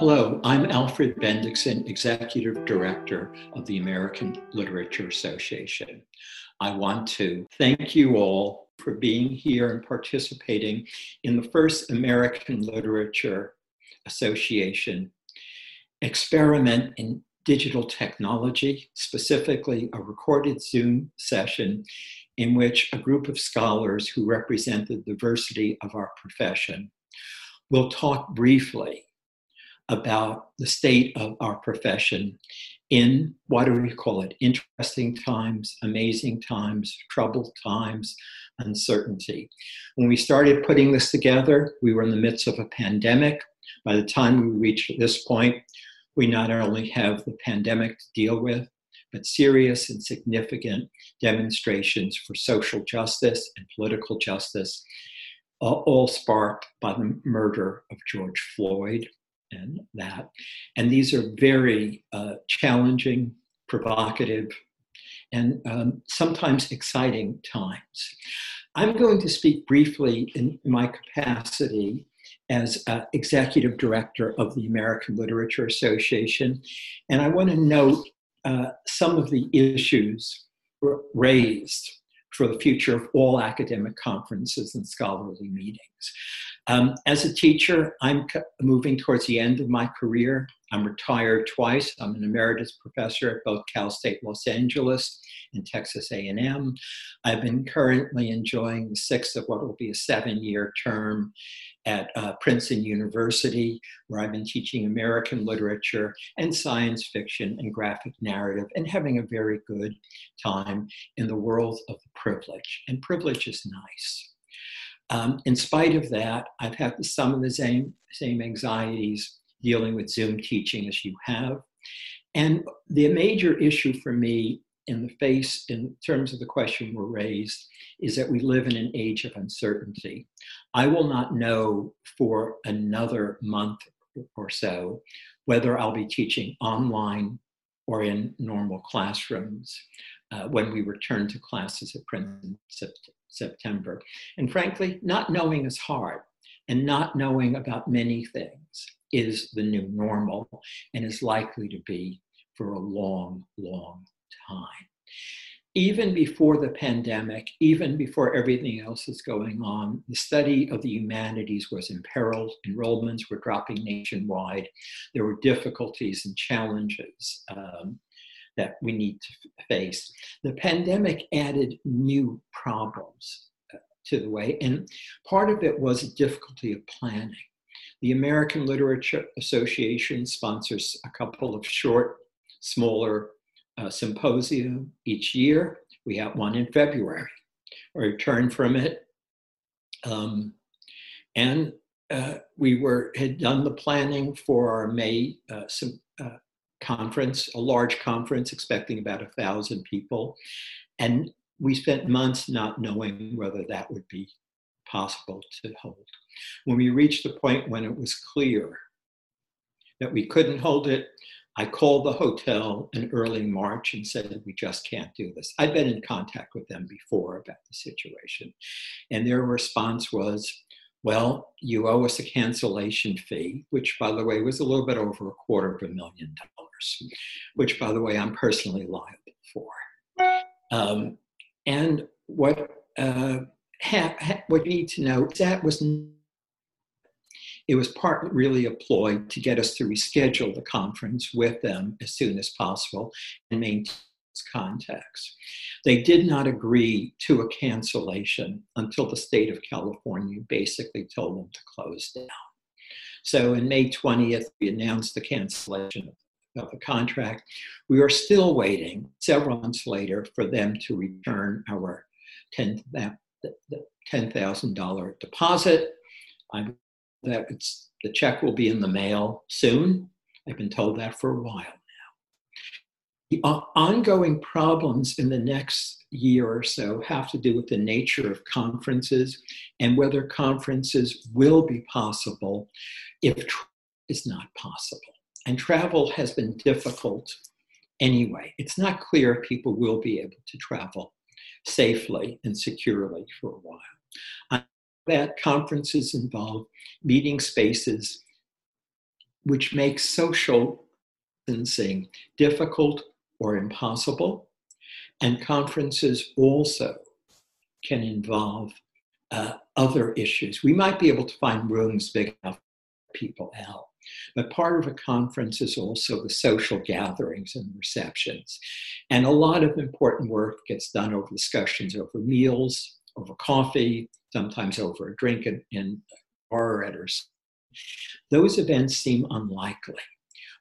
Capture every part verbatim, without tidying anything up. Hello, I'm Alfred Bendixen, Executive Director of the American Literature Association. I want to thank you all for being here and participating in the first American Literature Association experiment in digital technology, specifically a recorded Zoom session in which a group of scholars who represent the diversity of our profession will talk briefly about the state of our profession in, what do we call it, interesting times, amazing times, troubled times, uncertainty. When we started putting this together, we were in the midst of a pandemic. By the time we reached this point, we not only have the pandemic to deal with, but serious and significant demonstrations for social justice and political justice, uh, all sparked by the murder of George Floyd. And that. And these are very uh, challenging, provocative, and um, sometimes exciting times. I'm going to speak briefly in my capacity as uh, Executive Director of the American Literature Association. And I want to note uh, some of the issues raised for the future of all academic conferences and scholarly meetings. Um, as a teacher, I'm co- moving towards the end of my career. I'm retired twice. I'm an emeritus professor at both Cal State Los Angeles and Texas A and M. I've been currently enjoying the sixth of what will be a seven-year term at uh, Princeton University, where I've been teaching American literature and science fiction and graphic narrative and having a very good time in the world of the privilege. And privilege is nice. Um, in spite of that, I've had some of the same, same anxieties dealing with Zoom teaching as you have. And the major issue for me in the face, in terms of the question were raised, is that we live in an age of uncertainty. I will not know for another month or so whether I'll be teaching online or in normal classrooms uh, when we return to classes at Princeton September. And frankly, not knowing is hard, and not knowing about many things is the new normal and is likely to be for a long, long time. Even before the pandemic, even before everything else is going on, the study of the humanities was imperiled. Enrollments were dropping nationwide. There were difficulties and challenges um, that we need to face. The pandemic added new problems to the way, and part of it was a difficulty of planning. The American Literature Association sponsors a couple of short, smaller uh, symposia each year. We had one in February. I returned from it, um, and uh, we were had done the planning for our May uh, symposium. Uh, conference, a large conference expecting about a thousand people. And we spent months not knowing whether that would be possible to hold. When we reached the point when it was clear that we couldn't hold it, I called the hotel in early March and said, we just can't do this. I'd been in contact with them before about the situation. And their response was, well, you owe us a cancellation fee, which, by the way, was a little bit over a quarter of a million dollars, which, by the way, I'm personally liable for. Um, and what uh, ha- ha- what you need to know is that was it was partly really a ploy to get us to reschedule the conference with them as soon as possible and maintain context. They did not agree to a cancellation until the state of California basically told them to close down. So on May twentieth, we announced the cancellation of the contract. We are still waiting several months later for them to return our ten thousand dollars deposit. I'm that it's, the check will be in the mail soon. I've been told that for a while. The ongoing problems in the next year or so have to do with the nature of conferences and whether conferences will be possible if travel is not possible. And travel has been difficult anyway. It's not clear if people will be able to travel safely and securely for a while. I know that conferences involve meeting spaces which makes social distancing difficult or impossible. And conferences also can involve uh, other issues. We might be able to find rooms big enough for people out. But part of a conference is also the social gatherings and receptions. And a lot of important work gets done over discussions over meals, over coffee, sometimes over a drink in, in a bar or at a restaurant. Those events seem unlikely.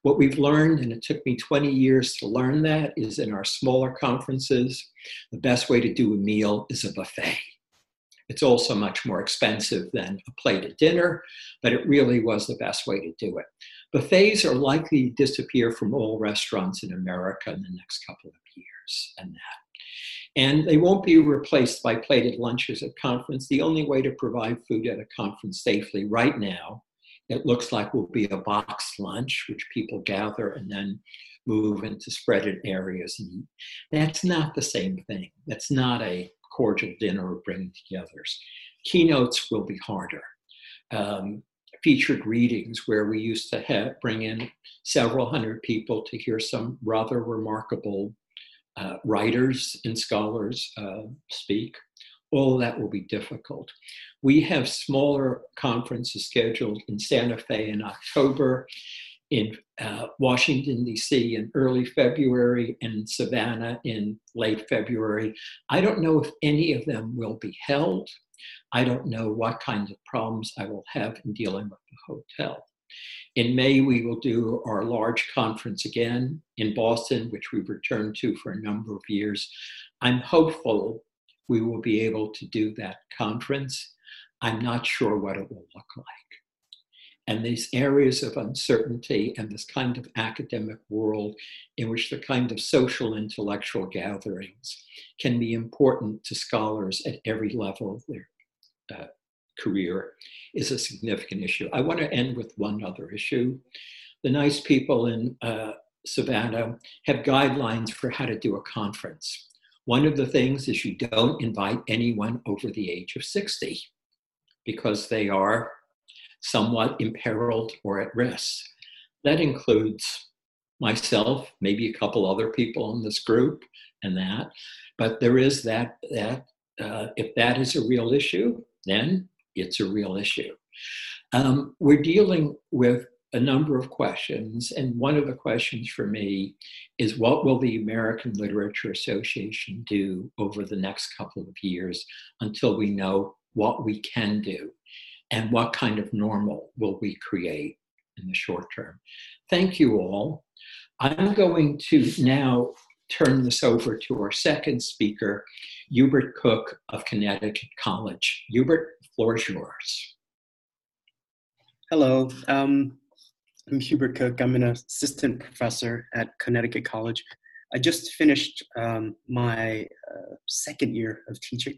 What we've learned, and it took me twenty years to learn that, is in our smaller conferences, the best way to do a meal is a buffet. It's also much more expensive than a plate at dinner, but it really was the best way to do it. Buffets are likely to disappear from all restaurants in America in the next couple of years and that. And they won't be replaced by plated lunches at conference. The only way to provide food at a conference safely right now, it looks like, will be a boxed lunch, which people gather and then move into spreaded areas and eat. That's not the same thing. That's not a cordial dinner or bringing togethers. Keynotes will be harder. Um, featured readings, where we used to have, bring in several hundred people to hear some rather remarkable uh, writers and scholars uh, speak, all of that will be difficult. We have smaller conferences scheduled in Santa Fe in October, in uh, Washington, D C in early February, and Savannah in late February. I don't know if any of them will be held. I don't know what kinds of problems I will have in dealing with the hotel. In May, we will do our large conference again in Boston, which we've returned to for a number of years. I'm hopeful we will be able to do that conference. I'm not sure what it will look like. And these areas of uncertainty and this kind of academic world in which the kind of social intellectual gatherings can be important to scholars at every level of their uh, career is a significant issue. I want to end with one other issue. The nice people in uh, Savannah have guidelines for how to do a conference. One of the things is you don't invite anyone over the age of sixty because they are somewhat imperiled or at risk. That includes myself, maybe a couple other people in this group and that, but there is that, that uh, if that is a real issue, then it's a real issue. Um, we're dealing with a number of questions, and one of the questions for me is, what will the American Literature Association do over the next couple of years until we know what we can do? And what kind of normal will we create in the short term? Thank you all. I'm going to now turn this over to our second speaker, Hubert Cook of Connecticut College. Hubert, the floor is yours. Hello, um, I'm Hubert Cook. I'm an assistant professor at Connecticut College. I just finished um, my uh, second year of teaching.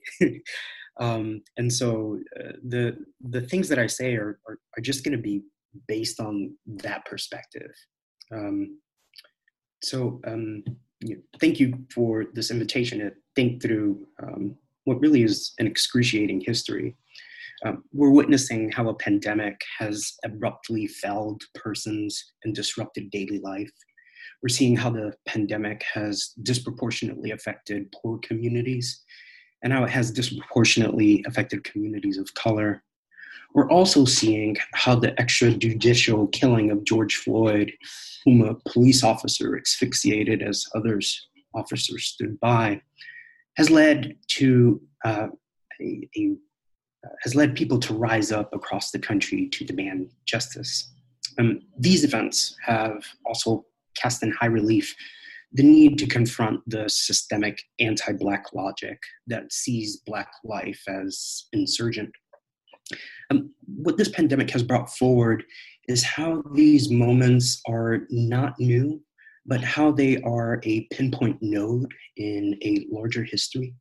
Um, and so uh, the the things that I say are are, are just going to be based on that perspective. Um, so um, you know, thank you for this invitation to think through um, what really is an excruciating history. Um, we're witnessing how a pandemic has abruptly felled persons and disrupted daily life. We're seeing how the pandemic has disproportionately affected poor communities, and how it has disproportionately affected communities of color. We're also seeing how the extrajudicial killing of George Floyd, whom a police officer asphyxiated as others officers stood by, has led to uh, a, a, has led people to rise up across the country to demand justice. Um, these events have also cast in high relief the need to confront the systemic anti-Black logic that sees Black life as insurgent. Um, what this pandemic has brought forward is how these moments are not new, but how they are a pinpoint node in a larger history.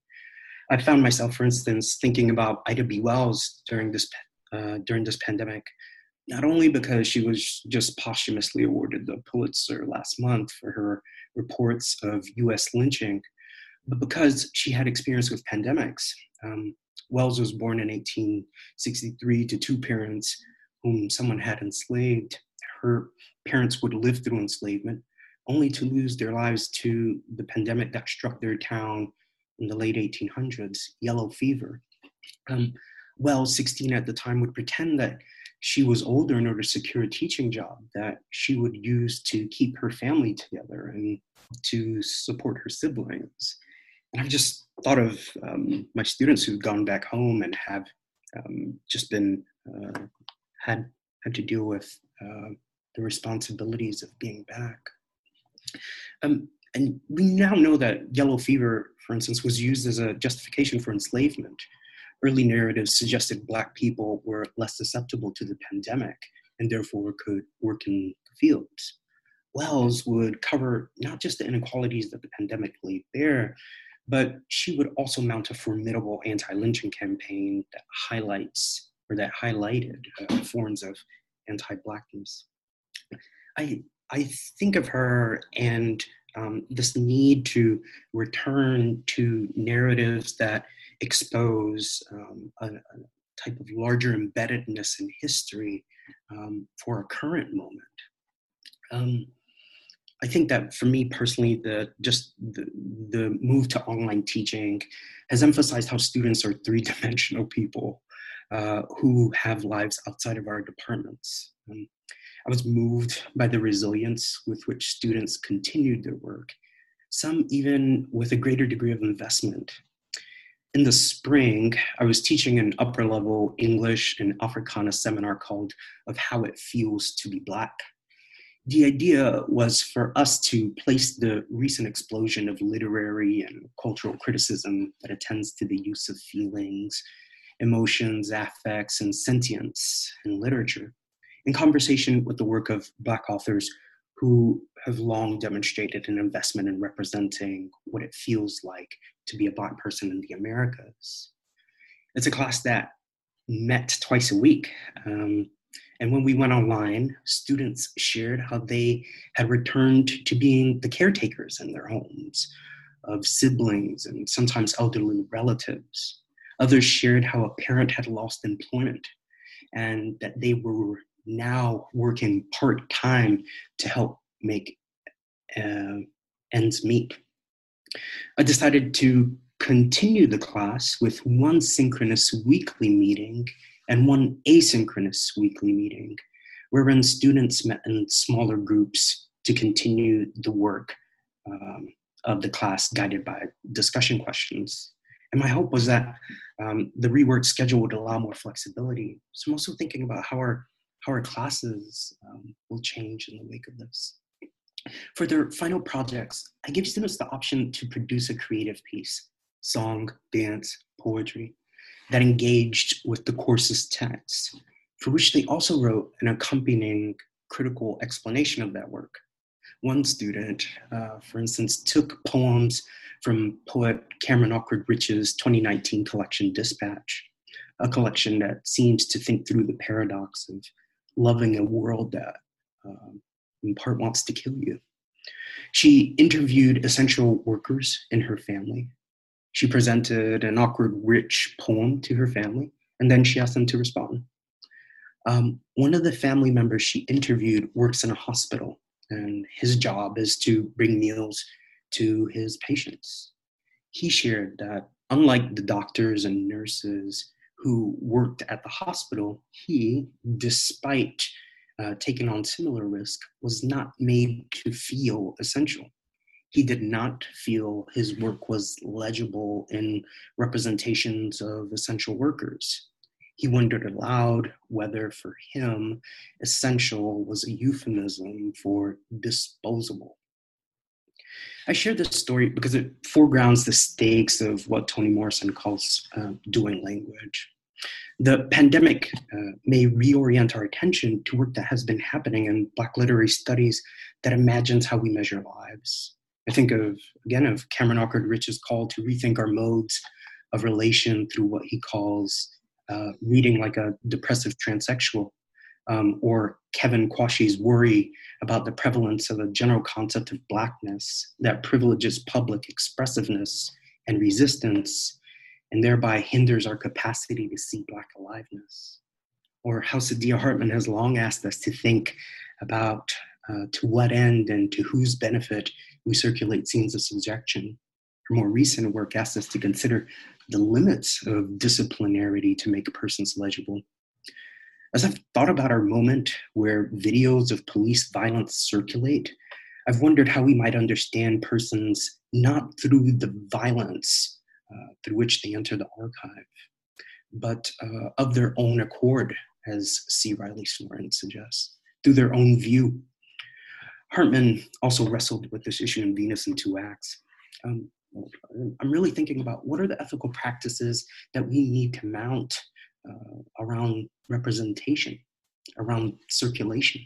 I found myself, for instance, thinking about Ida B. Wells during this, uh, during this pandemic, not only because she was just posthumously awarded the Pulitzer last month for her reports of U S lynching, but because she had experience with pandemics. Um, Wells was born in eighteen sixty-three to two parents whom someone had enslaved. her parents would live through enslavement, only to lose their lives to the pandemic that struck their town in the late eighteen hundreds, yellow fever. Um, Wells, sixteen at the time, would pretend that she was older in order to secure a teaching job that she would use to keep her family together and to support her siblings. And I've just thought of um, my students who've gone back home and have um, just been, uh, had, had to deal with uh, the responsibilities of being back. Um, and we now know that yellow fever, for instance, was used as a justification for enslavement. Early narratives suggested Black people were less susceptible to the pandemic and therefore could work in the fields. Wells would cover not just the inequalities that the pandemic laid bare, but she would also mount a formidable anti-lynching campaign that highlights, or that highlighted uh, forms of anti-Blackness. I, I think of her and um, this need to return to narratives that expose um, a, a type of larger embeddedness in history um, for a current moment. Um, I think that for me personally, the just the, the move to online teaching has emphasized how students are three-dimensional people uh, who have lives outside of our departments. Um, I was moved by the resilience with which students continued their work, some even with a greater degree of investment. In the spring, I was teaching an upper-level English and Africana seminar called Of How It Feels to Be Black. The idea was for us to place the recent explosion of literary and cultural criticism that attends to the use of feelings, emotions, affects, and sentience in literature in conversation with the work of Black authors who have long demonstrated an investment in representing what it feels like to be a Black person in the Americas. It's a class that met twice a week. Um, and when we went online, students shared how they had returned to being the caretakers in their homes of siblings and sometimes elderly relatives. Others shared how a parent had lost employment and that they were now working part-time to help make uh, ends meet. I decided to continue the class with one synchronous weekly meeting and one asynchronous weekly meeting, wherein students met in smaller groups to continue the work um, of the class guided by discussion questions. And my hope was that um, the reworked schedule would allow more flexibility. So I'm also thinking about how our how our classes um, will change in the wake of this. For their final projects, I give students the option to produce a creative piece, song, dance, poetry, that engaged with the course's text, for which they also wrote an accompanying critical explanation of that work. One student, uh, for instance, took poems from poet Cameron Awkward Rich's twenty nineteen collection, Dispatch, a collection that seems to think through the paradox of loving a world that um, in part wants to kill you. She interviewed essential workers in her family. She presented an awkward, rich poem to her family, and then she asked them to respond. Um, one of the family members she interviewed works in a hospital, and his job is to bring meals to his patients. He shared that, unlike the doctors and nurses who worked at the hospital, he, despite Uh, taken on similar risk, was not made to feel essential. He did not feel his work was legible in representations of essential workers. He wondered aloud whether for him, essential was a euphemism for disposable. I share this story because it foregrounds the stakes of what Toni Morrison calls uh, doing language. The pandemic uh, may reorient our attention to work that has been happening in Black literary studies that imagines how we measure lives. I think of, again, of Cameron Awkward Rich's call to rethink our modes of relation through what he calls uh, reading like a depressive transsexual, um, or Kevin Quashie's worry about the prevalence of a general concept of Blackness that privileges public expressiveness and resistance, and thereby hinders our capacity to see Black aliveness. Or how Sadia Hartman has long asked us to think about uh, to what end and to whose benefit we circulate scenes of subjection. Her more recent work asks us to consider the limits of disciplinarity to make persons legible. As I've thought about our moment where videos of police violence circulate, I've wondered how we might understand persons not through the violence uh, through which they enter the archive, but uh, of their own accord, as C. Riley Snorton suggests, through their own view. Hartman also wrestled with this issue in Venus in Two Acts. Um, I'm really thinking about what are the ethical practices that we need to mount uh, around representation, around circulation.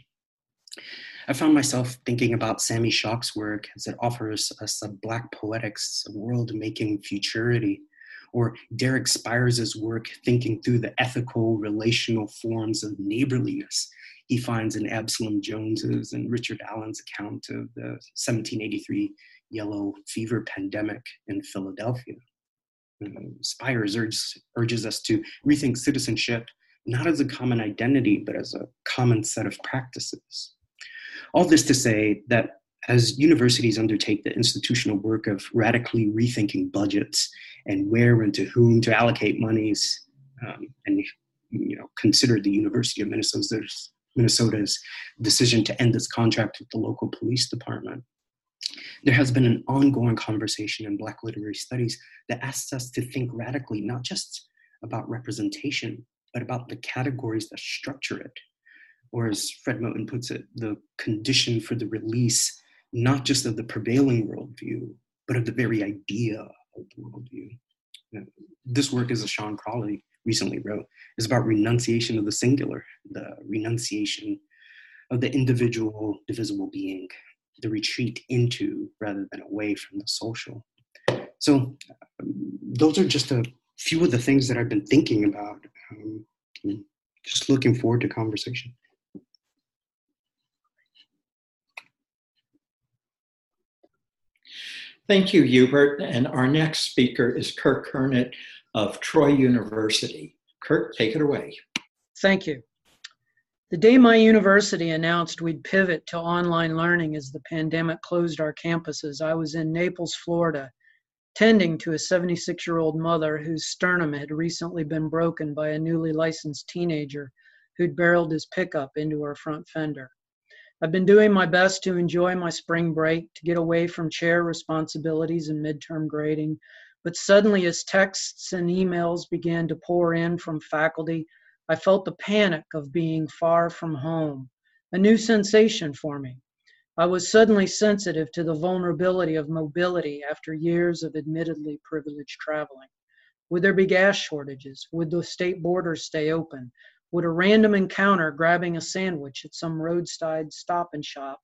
I found myself thinking about Sammy Schock's work as it offers us a Black poetics, world-making futurity, or Derek Spires' work thinking through the ethical, relational forms of neighborliness he finds in Absalom Jones's and Richard Allen's account of the seventeen eighty-three Yellow Fever pandemic in Philadelphia. Spires urges, urges us to rethink citizenship not as a common identity, but as a common set of practices. All this to say that as universities undertake the institutional work of radically rethinking budgets and where and to whom to allocate monies, um, and you know, consider the University of Minnesota's, Minnesota's decision to end its contract with the local police department, there has been an ongoing conversation in Black literary studies that asks us to think radically, not just about representation, but about the categories that structure it. Or as Fred Moten puts it, the condition for the release, not just of the prevailing worldview, but of the very idea of the worldview. You know, this work, as Sean Crowley recently wrote, is about renunciation of the singular, the renunciation of the individual divisible being, the retreat into rather than away from the social. So um, those are just a few of the things that I've been thinking about. Um, just looking forward to conversation. Thank you, Hubert. And our next speaker is Kirk Kermit of Troy University. Kirk, take it away. Thank you. The day my university announced we'd pivot to online learning as the pandemic closed our campuses, I was in Naples, Florida, tending to a seventy-six-year-old mother whose sternum had recently been broken by a newly licensed teenager who'd barreled his pickup into her front fender. I've been doing my best to enjoy my spring break, to get away from chair responsibilities and midterm grading, but suddenly as texts and emails began to pour in from faculty, I felt the panic of being far from home, a new sensation for me. I was suddenly sensitive to the vulnerability of mobility after years of admittedly privileged traveling. Would there be gas shortages? Would the state borders stay open? Would a random encounter grabbing a sandwich at some roadside stop and shop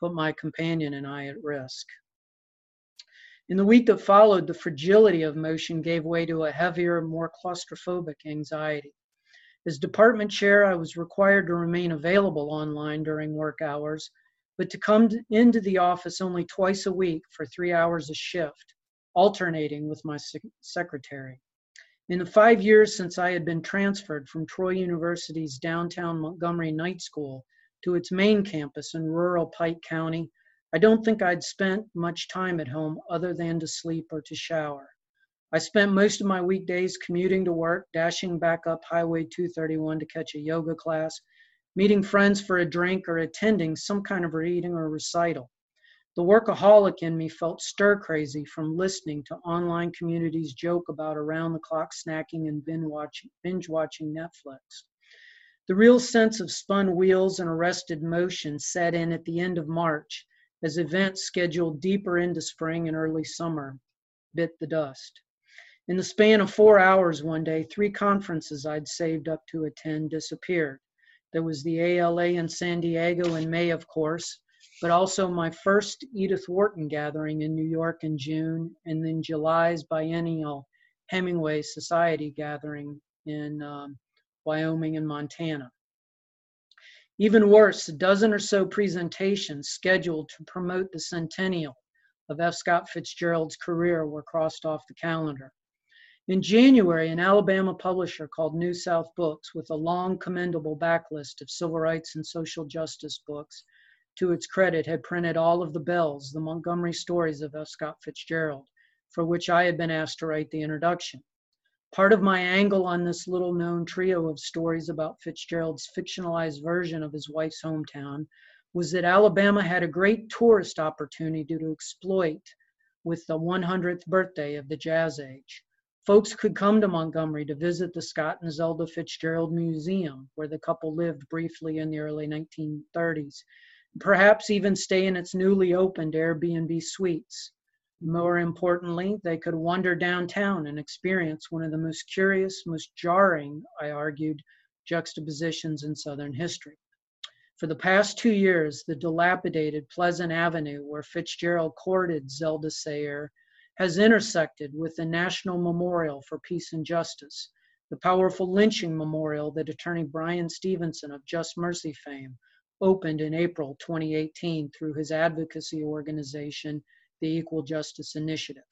put my companion and I at risk? In the week that followed, the fragility of motion gave way to a heavier, more claustrophobic anxiety. As department chair, I was required to remain available online during work hours, but to come into the office only twice a week for three hours a shift, alternating with my secretary. In the five years since I had been transferred from Troy University's downtown Montgomery Night School to its main campus in rural Pike County, I don't think I'd spent much time at home other than to sleep or to shower. I spent most of my weekdays commuting to work, dashing back up Highway two thirty-one to catch a yoga class, meeting friends for a drink, or attending some kind of reading or recital. The workaholic in me felt stir-crazy from listening to online communities joke about around-the-clock snacking and binge-watching Netflix. The real sense of spun wheels and arrested motion set in at the end of March as events scheduled deeper into spring and early summer bit the dust. In the span of four hours one day, three conferences I'd saved up to attend disappeared. There was the A L A in San Diego in May, of course, but also my first Edith Wharton gathering in New York in June, and then July's biennial Hemingway Society gathering in um, Wyoming and Montana. Even worse, a dozen or so presentations scheduled to promote the centennial of F. Scott Fitzgerald's career were crossed off the calendar. In January, an Alabama publisher called New South Books, with a long, commendable backlist of civil rights and social justice books, to its credit, had printed all of the Bells, the Montgomery stories of F. Scott Fitzgerald, for which I had been asked to write the introduction. Part of my angle on this little-known trio of stories about Fitzgerald's fictionalized version of his wife's hometown was that Alabama had a great tourist opportunity to exploit with the one hundredth birthday of the Jazz Age. Folks could come to Montgomery to visit the Scott and Zelda Fitzgerald Museum, where the couple lived briefly in the early nineteen thirties. Perhaps even stay in its newly opened Airbnb suites. More importantly, they could wander downtown and experience one of the most curious, most jarring, I argued, juxtapositions in Southern history. For the past two years, the dilapidated Pleasant Avenue where Fitzgerald courted Zelda Sayre has intersected with the National Memorial for Peace and Justice, the powerful lynching memorial that attorney Bryan Stevenson of Just Mercy fame opened in April twenty eighteen through his advocacy organization, the Equal Justice Initiative.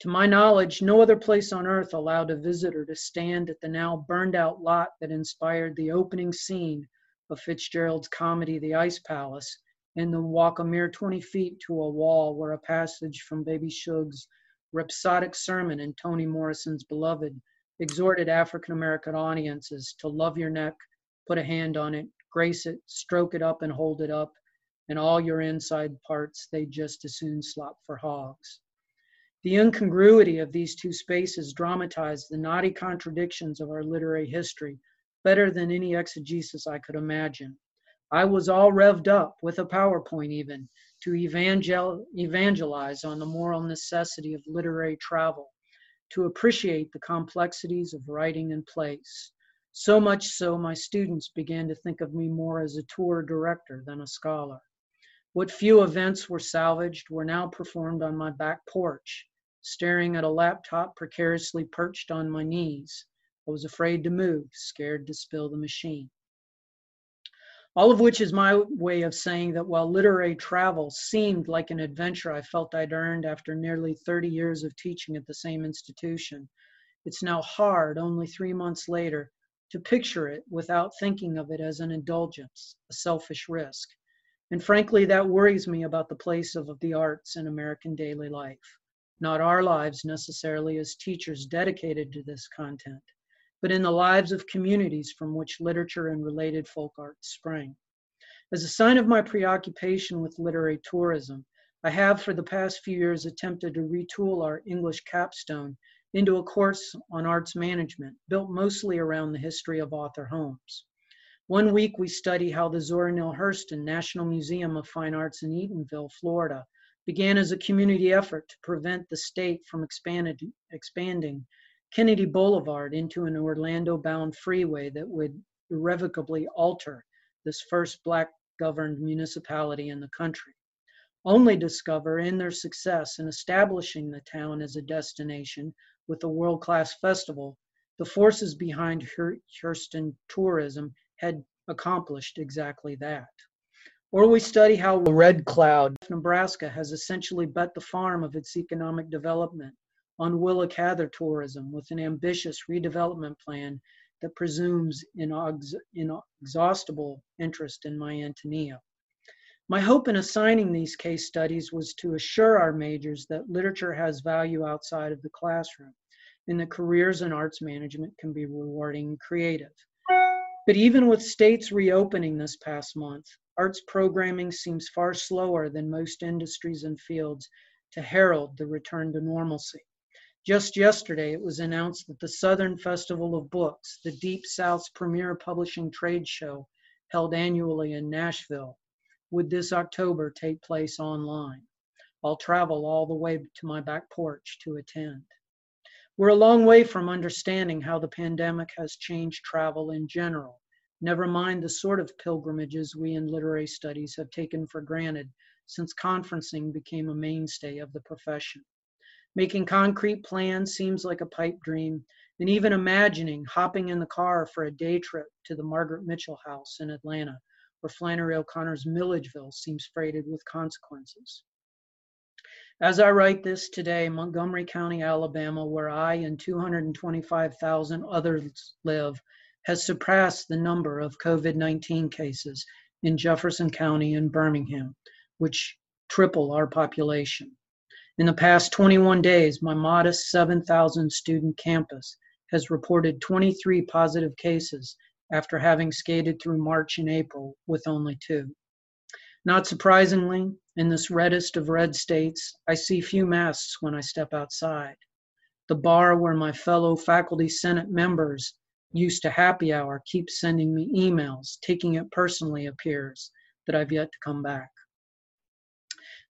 To my knowledge, no other place on earth allowed a visitor to stand at the now burned out lot that inspired the opening scene of Fitzgerald's comedy, The Ice Palace, and then walk a mere twenty feet to a wall where a passage from Baby Suge's rhapsodic sermon in Toni Morrison's Beloved exhorted African-American audiences to love your neck, put a hand on it, grace it, stroke it up and hold it up, and all your inside parts they just as soon slop for hogs. The incongruity of these two spaces dramatized the knotty contradictions of our literary history better than any exegesis I could imagine. I was all revved up, with a PowerPoint even, to evangel- evangelize on the moral necessity of literary travel, to appreciate the complexities of writing in place. So much so, my students began to think of me more as a tour director than a scholar. What few events were salvaged were now performed on my back porch, staring at a laptop precariously perched on my knees. I was afraid to move, scared to spill the machine. All of which is my way of saying that while literary travel seemed like an adventure I felt I'd earned after nearly thirty years of teaching at the same institution, it's now hard, only three months later, to picture it without thinking of it as an indulgence, a selfish risk. And frankly, that worries me about the place of the arts in American daily life. Not our lives necessarily as teachers dedicated to this content, but in the lives of communities from which literature and related folk arts spring. As a sign of my preoccupation with literary tourism, I have for the past few years attempted to retool our English capstone into a course on arts management, built mostly around the history of Arthur Holmes. One week we study how the Zora Neale Hurston National Museum of Fine Arts in Eatonville, Florida, began as a community effort to prevent the state from expanded, expanding Kennedy Boulevard into an Orlando-bound freeway that would irrevocably alter this first Black-governed municipality in the country, only discover in their success in establishing the town as a destination with a world-class festival, the forces behind Hurston tourism had accomplished exactly that. Or we study how Red Cloud, Nebraska, has essentially bet the farm of its economic development on Willa-Cather tourism with an ambitious redevelopment plan that presumes inex- inexhaustible interest in my Antonia. My hope in assigning these case studies was to assure our majors that literature has value outside of the classroom, and that careers in arts management can be rewarding and creative. But even with states reopening this past month, arts programming seems far slower than most industries and fields to herald the return to normalcy. Just yesterday, it was announced that the Southern Festival of Books, the Deep South's premier publishing trade show held annually in Nashville, would this October take place online. I'll travel all the way to my back porch to attend. We're a long way from understanding how the pandemic has changed travel in general, never mind the sort of pilgrimages we in literary studies have taken for granted since conferencing became a mainstay of the profession. Making concrete plans seems like a pipe dream, and even imagining hopping in the car for a day trip to the Margaret Mitchell House in Atlanta or Flannery O'Connor's Milledgeville seems freighted with consequences. As I write this today, Montgomery County, Alabama, where I and two hundred twenty-five thousand others live, has surpassed the number of COVID nineteen cases in Jefferson County and Birmingham, which triple our population. In the past twenty-one days, my modest seven thousand student campus has reported twenty-three positive cases after having skated through March and April with only two. Not surprisingly, in this reddest of red states, I see few masks when I step outside. The bar where my fellow faculty senate members used to happy hour keeps sending me emails, taking it personally, appears that I've yet to come back.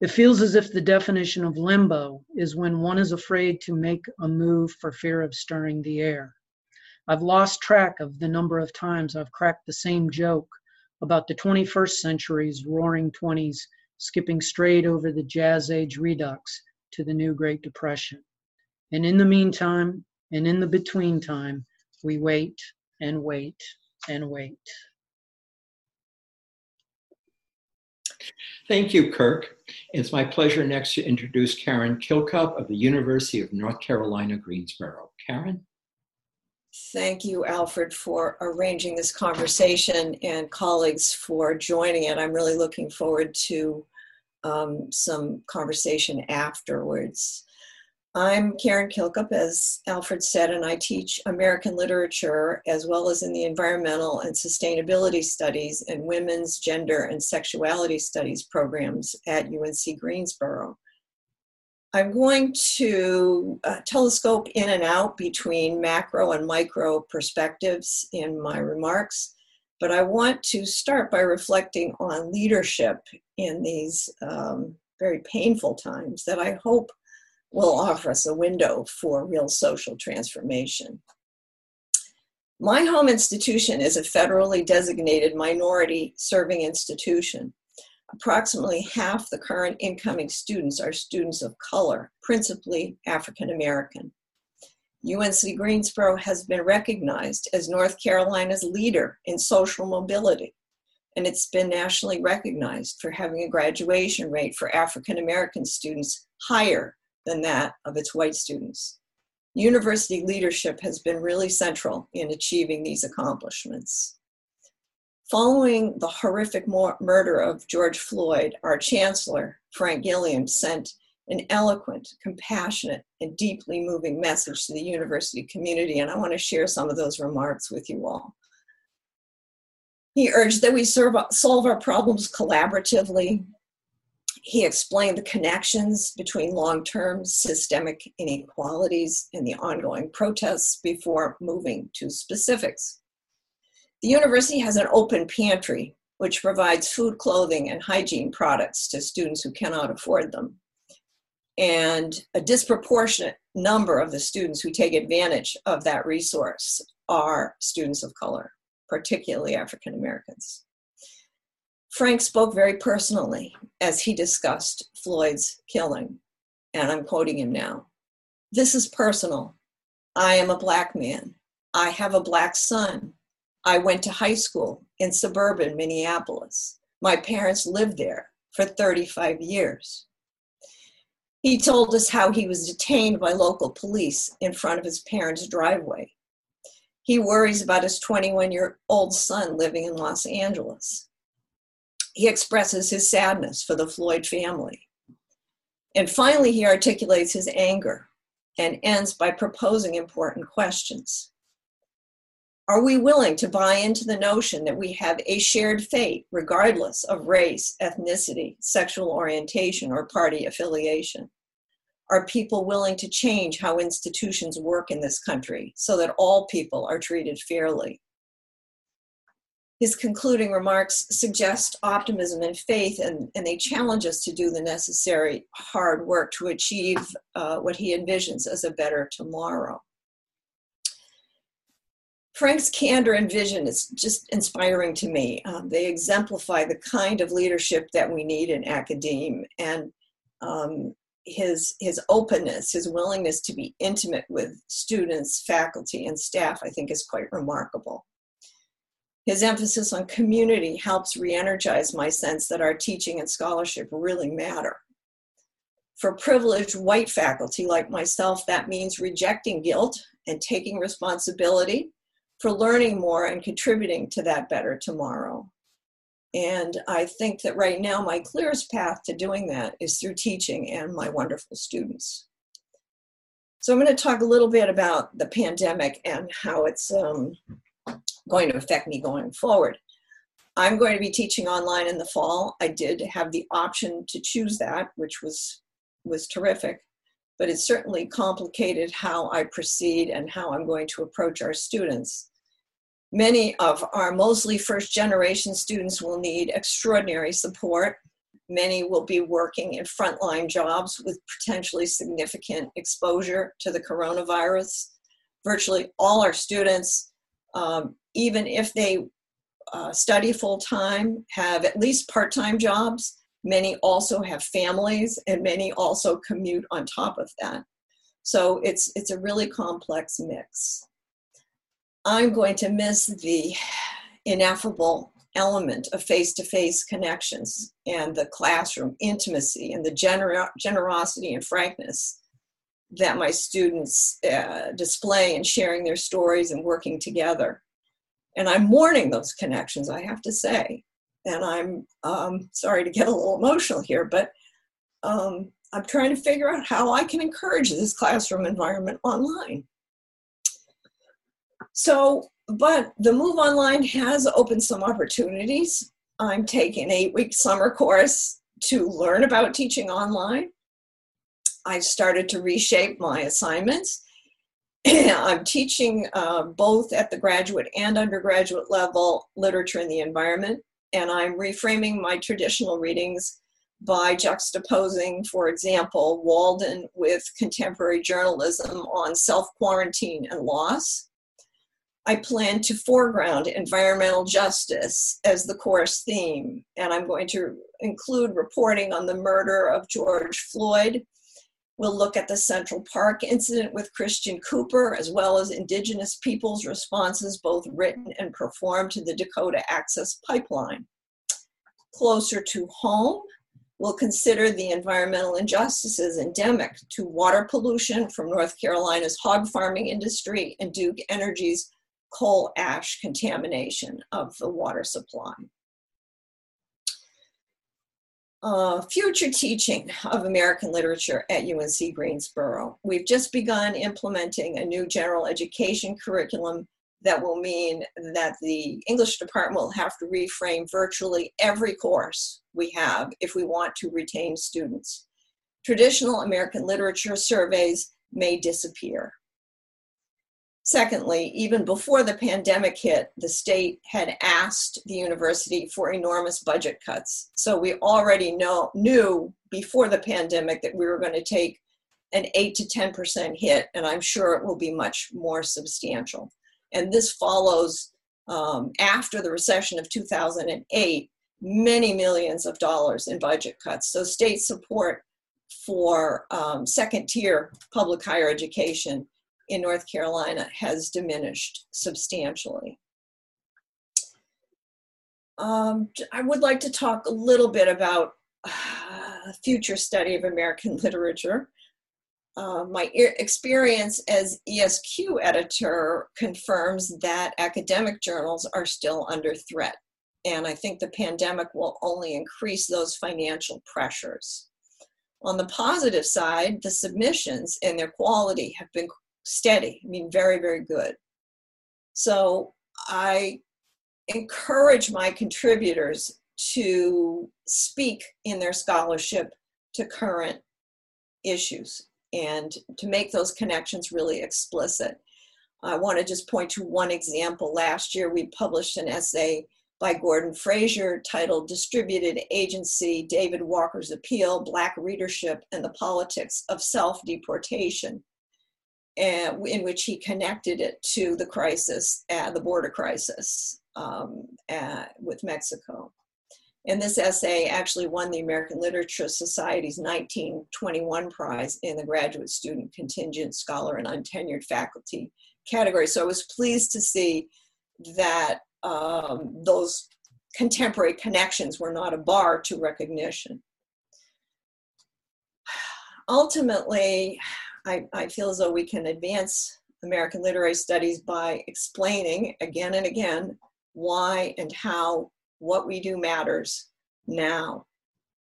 It feels as if the definition of limbo is when one is afraid to make a move for fear of stirring the air. I've lost track of the number of times I've cracked the same joke about the twenty-first century's roaring twenties skipping straight over the Jazz Age redux to the new Great Depression. And in the meantime, and in the between time, we wait and wait and wait. Thank you, Kirk. It's my pleasure next to introduce Karen Kilcup of the University of North Carolina, Greensboro. Karen? Thank you, Alfred, for arranging this conversation, and colleagues for joining it. I'm really looking forward to um, some conversation afterwards. I'm Karen Kilcup, as Alfred said, and I teach American literature as well as in the environmental and sustainability studies and women's, gender, and sexuality studies programs at U N C Greensboro. I'm going to uh, telescope in and out between macro and micro perspectives in my remarks, but I want to start by reflecting on leadership in these um, very painful times that I hope will offer us a window for real social transformation. My home institution is a federally designated minority serving institution. Approximately half the current incoming students are students of color, principally African American. U N C Greensboro has been recognized as North Carolina's leader in social mobility, and it's been nationally recognized for having a graduation rate for African American students higher than that of its white students. University leadership has been really central in achieving these accomplishments. Following the horrific murder of George Floyd, our chancellor, Frank Gilliam, sent an eloquent, compassionate, and deeply moving message to the university community, and I want to share some of those remarks with you all. He urged that we solve our problems collaboratively. He explained the connections between long-term systemic inequalities and the ongoing protests before moving to specifics. The university has an open pantry, which provides food, clothing, and hygiene products to students who cannot afford them. And a disproportionate number of the students who take advantage of that resource are students of color, particularly African Americans. Frank spoke very personally as he discussed Floyd's killing, and I'm quoting him now. "This is personal. I am a black man. I have a black son. I went to high school in suburban Minneapolis. My parents lived there for thirty-five years. He told us how he was detained by local police in front of his parents' driveway. He worries about his twenty-one-year-old son living in Los Angeles. He expresses his sadness for the Floyd family. And finally, he articulates his anger and ends by proposing important questions. Are we willing to buy into the notion that we have a shared fate, regardless of race, ethnicity, sexual orientation, or party affiliation? Are people willing to change how institutions work in this country so that all people are treated fairly? His concluding remarks suggest optimism and faith, and, and they challenge us to do the necessary hard work to achieve uh, what he envisions as a better tomorrow. Frank's candor and vision is just inspiring to me. Um, they exemplify the kind of leadership that we need in academe, and um, his, his openness, his willingness to be intimate with students, faculty, and staff, I think is quite remarkable. His emphasis on community helps re-energize my sense that our teaching and scholarship really matter. For privileged white faculty like myself, that means rejecting guilt and taking responsibility for learning more and contributing to that better tomorrow. And I think that right now my clearest path to doing that is through teaching and my wonderful students. So I'm going to talk a little bit about the pandemic and how it's um, going to affect me going forward. I'm going to be teaching online in the fall. I did have the option to choose that, which was, was terrific, but it certainly complicated how I proceed and how I'm going to approach our students. Many of our mostly first generation students will need extraordinary support. Many will be working in frontline jobs with potentially significant exposure to the coronavirus. Virtually all our students, um, even if they uh, study full-time, have at least part-time jobs. Many also have families, and many also commute on top of that. So it's, it's a really complex mix. I'm going to miss the ineffable element of face-to-face connections and the classroom intimacy and the gener generosity and frankness that my students uh, display in sharing their stories and working together. And I'm mourning those connections, I have to say. And I'm um, sorry to get a little emotional here, but um, I'm trying to figure out how I can encourage this classroom environment online. So, but the move online has opened some opportunities. I'm taking an eight-week summer course to learn about teaching online. I've started to reshape my assignments. I'm teaching uh, both at the graduate and undergraduate level literature and the environment, and I'm reframing my traditional readings by juxtaposing, for example, Walden with contemporary journalism on self-quarantine and loss. I plan to foreground environmental justice as the course theme, and I'm going to include reporting on the murder of George Floyd. We'll look at the Central Park incident with Christian Cooper, as well as Indigenous people's responses, both written and performed, to the Dakota Access Pipeline. Closer to home, we'll consider the environmental injustices endemic to water pollution from North Carolina's hog farming industry and Duke Energy's coal ash contamination of the water supply. Uh, future teaching of American literature at U N C Greensboro. We've just begun implementing a new general education curriculum that will mean that the English department will have to reframe virtually every course we have if we want to retain students. Traditional American literature surveys may disappear. Secondly, even before the pandemic hit, the state had asked the university for enormous budget cuts. So we already know, knew before the pandemic that we were going to take an eight to ten percent hit, and I'm sure it will be much more substantial. And this follows um, after the recession of two thousand eight, many millions of dollars in budget cuts. So state support for um, second-tier public higher education in North Carolina has diminished substantially. Um, I would like to talk a little bit about uh, future study of American literature. Uh, my e- experience as E S Q editor confirms that academic journals are still under threat, and I think the pandemic will only increase those financial pressures. On the positive side, the submissions and their quality have been steady, I mean, very, very good. So I encourage my contributors to speak in their scholarship to current issues and to make those connections really explicit. I want to just point to one example. Last year, we published an essay by Gordon Fraser titled Distributed Agency, David Walker's Appeal, Black Readership, and the Politics of Self-Deportation, in which he connected it to the crisis, uh, the border crisis um, uh, with Mexico. And this essay actually won the American Literature Society's nineteen twenty-one prize in the graduate student contingent scholar and untenured faculty category. So I was pleased to see that um, those contemporary connections were not a bar to recognition. ultimately, I, I feel as though we can advance American literary studies by explaining again and again why and how what we do matters now.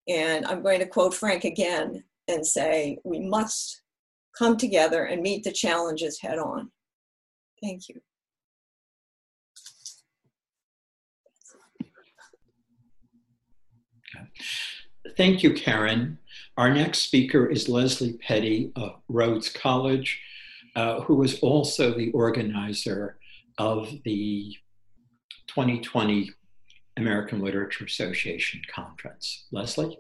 And I'm going to quote Frank again and say, we must come together and meet the challenges head on. Thank you. Thank you, Karen. Our next speaker is Leslie Petty of Rhodes College, uh, who was also the organizer of the twenty twenty American Literature Association Conference. Leslie?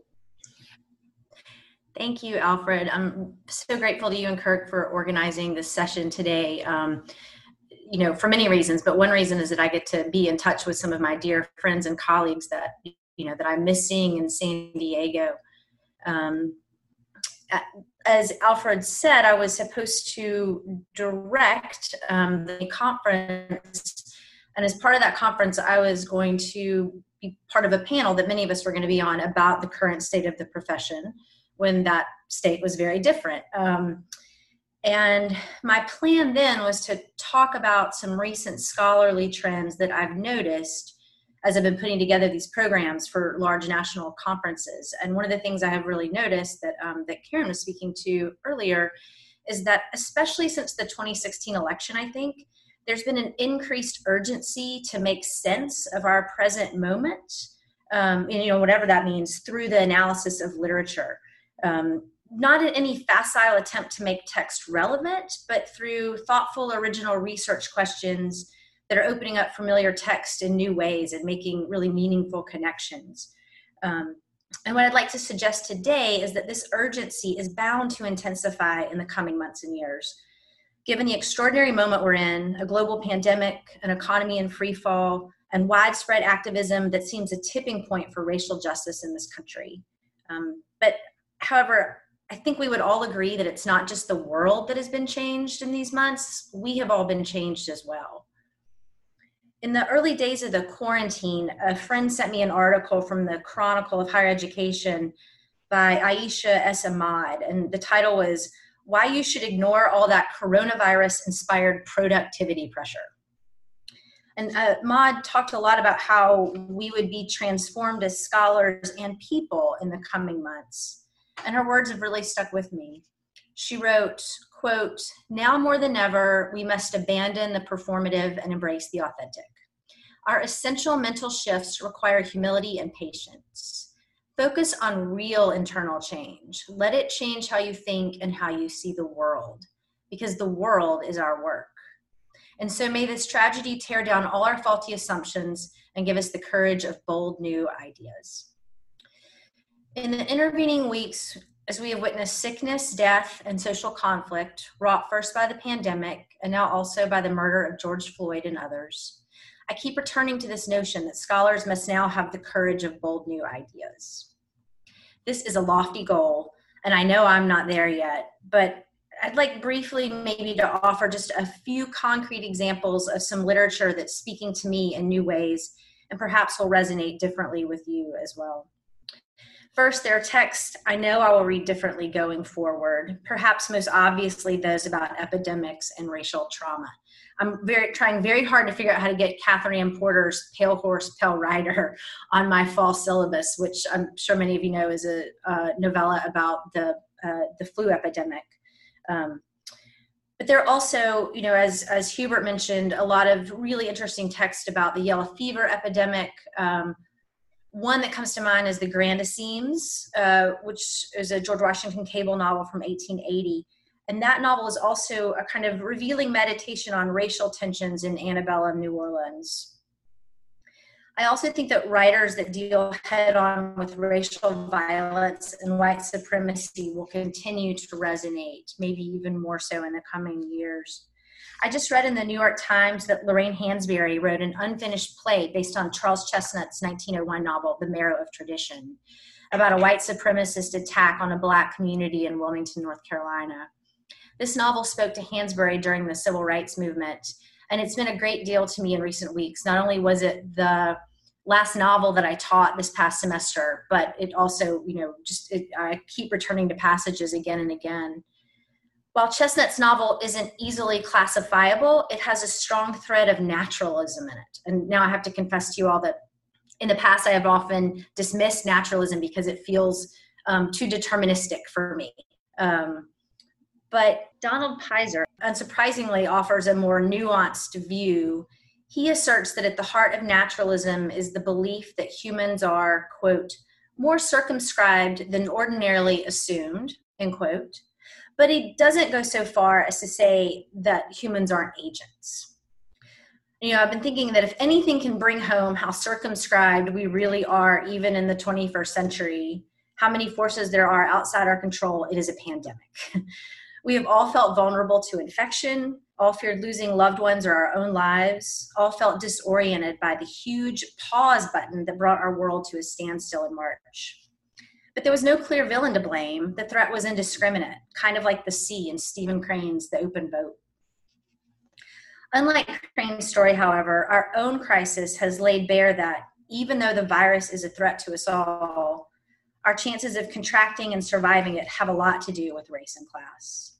Thank you, Alfred. I'm so grateful to you and Kirk for organizing this session today, um, you know, for many reasons, but one reason is that I get to be in touch with some of my dear friends and colleagues that, you know, that I miss seeing in San Diego. Um, as Alfred said, I was supposed to direct um, the conference, and as part of that conference, I was going to be part of a panel that many of us were going to be on about the current state of the profession when that state was very different. Um, and my plan then was to talk about some recent scholarly trends that I've noticed as I've been putting together these programs for large national conferences. And one of the things I have really noticed that, um, that Karen was speaking to earlier is that, especially since the twenty sixteen election, I think, there's been an increased urgency to make sense of our present moment, um, you know, whatever that means, through the analysis of literature. Um, not in any facile attempt to make text relevant, but through thoughtful, original research questions that are opening up familiar text in new ways and making really meaningful connections. Um, and what I'd like to suggest today is that this urgency is bound to intensify in the coming months and years. Given the extraordinary moment we're in, a global pandemic, an economy in free fall, and widespread activism that seems a tipping point for racial justice in this country. Um, but however, I think we would all agree that it's not just the world that has been changed in these months, we have all been changed as well. In the early days of the quarantine, a friend sent me an article from the Chronicle of Higher Education by Aisha S. Ahmad, and the title was, "Why You Should Ignore All That Coronavirus-Inspired Productivity Pressure." And uh, Maud talked a lot about how we would be transformed as scholars and people in the coming months. And her words have really stuck with me. She wrote, quote, "Now more than ever, we must abandon the performative and embrace the authentic. Our essential mental shifts require humility and patience. Focus on real internal change. Let it change how you think and how you see the world, because the world is our work. And so may this tragedy tear down all our faulty assumptions and give us the courage of bold new ideas." In the intervening weeks, as we have witnessed sickness, death, and social conflict, wrought first by the pandemic and now also by the murder of George Floyd and others, I keep returning to this notion that scholars must now have the courage of bold new ideas. This is a lofty goal, and I know I'm not there yet, but I'd like briefly maybe to offer just a few concrete examples of some literature that's speaking to me in new ways, and perhaps will resonate differently with you as well. First, there are texts I know I will read differently going forward, perhaps most obviously those about epidemics and racial trauma. I'm very, trying very hard to figure out how to get Catherine Ann Porter's Pale Horse, Pale Rider on my fall syllabus, which I'm sure many of you know is a uh, novella about the, uh, the flu epidemic. Um, but there are also, you know, as, as Hubert mentioned, a lot of really interesting text about the yellow fever epidemic. Um, One that comes to mind is The Grandissimes, uh, which is a George Washington Cable novel from eighteen eighty. And that novel is also a kind of revealing meditation on racial tensions in antebellum New Orleans. I also think that writers that deal head-on with racial violence and white supremacy will continue to resonate, maybe even more so in the coming years. I just read in the New York Times that Lorraine Hansberry wrote an unfinished play based on Charles Chestnut's nineteen oh one novel, The Marrow of Tradition, about a white supremacist attack on a black community in Wilmington, North Carolina. This novel spoke to Hansberry during the civil rights movement, and it's been a great deal to me in recent weeks. Not only was it the last novel that I taught this past semester, but it also, you know, just it, I keep returning to passages again and again. While Chestnut's novel isn't easily classifiable, it has a strong thread of naturalism in it. And now I have to confess to you all that in the past I have often dismissed naturalism because it feels um, too deterministic for me. Um, but Donald Pizer, unsurprisingly, offers a more nuanced view. He asserts that at the heart of naturalism is the belief that humans are, quote, more circumscribed than ordinarily assumed, end quote. But he doesn't go so far as to say that humans aren't agents. You know, I've been thinking that if anything can bring home how circumscribed we really are, even in the twenty-first century, how many forces there are outside our control, it is a pandemic. We have all felt vulnerable to infection, all feared losing loved ones or our own lives, all felt disoriented by the huge pause button that brought our world to a standstill in March. But there was no clear villain to blame. The threat was indiscriminate, kind of like the sea in Stephen Crane's The Open Boat. Unlike Crane's story, however, our own crisis has laid bare that even though the virus is a threat to us all, our chances of contracting and surviving it have a lot to do with race and class.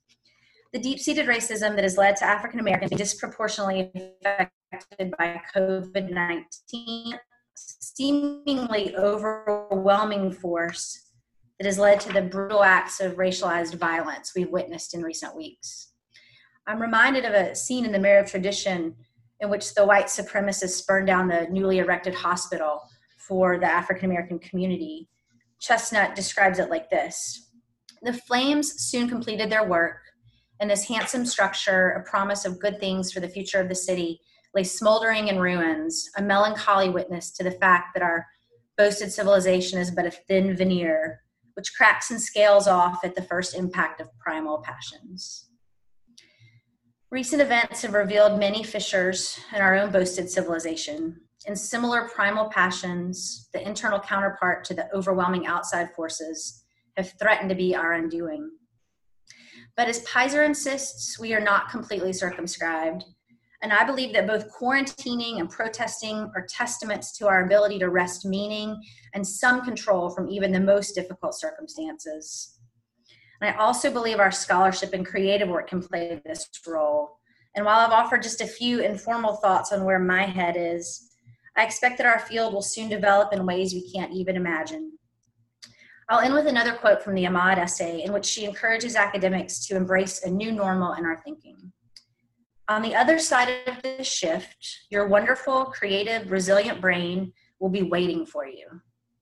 The deep-seated racism that has led to African Americans being disproportionately affected by COVID nineteen, seemingly overwhelming force that has led to the brutal acts of racialized violence we've witnessed in recent weeks. I'm reminded of a scene in The Mirror of Tradition in which the white supremacists burned down the newly erected hospital for the African-American community. Chestnut describes it like this. The flames soon completed their work, and this handsome structure, a promise of good things for the future of the city, lay smoldering in ruins, a melancholy witness to the fact that our boasted civilization is but a thin veneer, which cracks and scales off at the first impact of primal passions. Recent events have revealed many fissures in our own boasted civilization, and similar primal passions, the internal counterpart to the overwhelming outside forces, have threatened to be our undoing. But as Pizer insists, we are not completely circumscribed, and I believe that both quarantining and protesting are testaments to our ability to wrest meaning and some control from even the most difficult circumstances. And I also believe our scholarship and creative work can play this role. And while I've offered just a few informal thoughts on where my head is, I expect that our field will soon develop in ways we can't even imagine. I'll end with another quote from the Ahmad essay in which she encourages academics to embrace a new normal in our thinking. On the other side of this shift, your wonderful, creative, resilient brain will be waiting for you.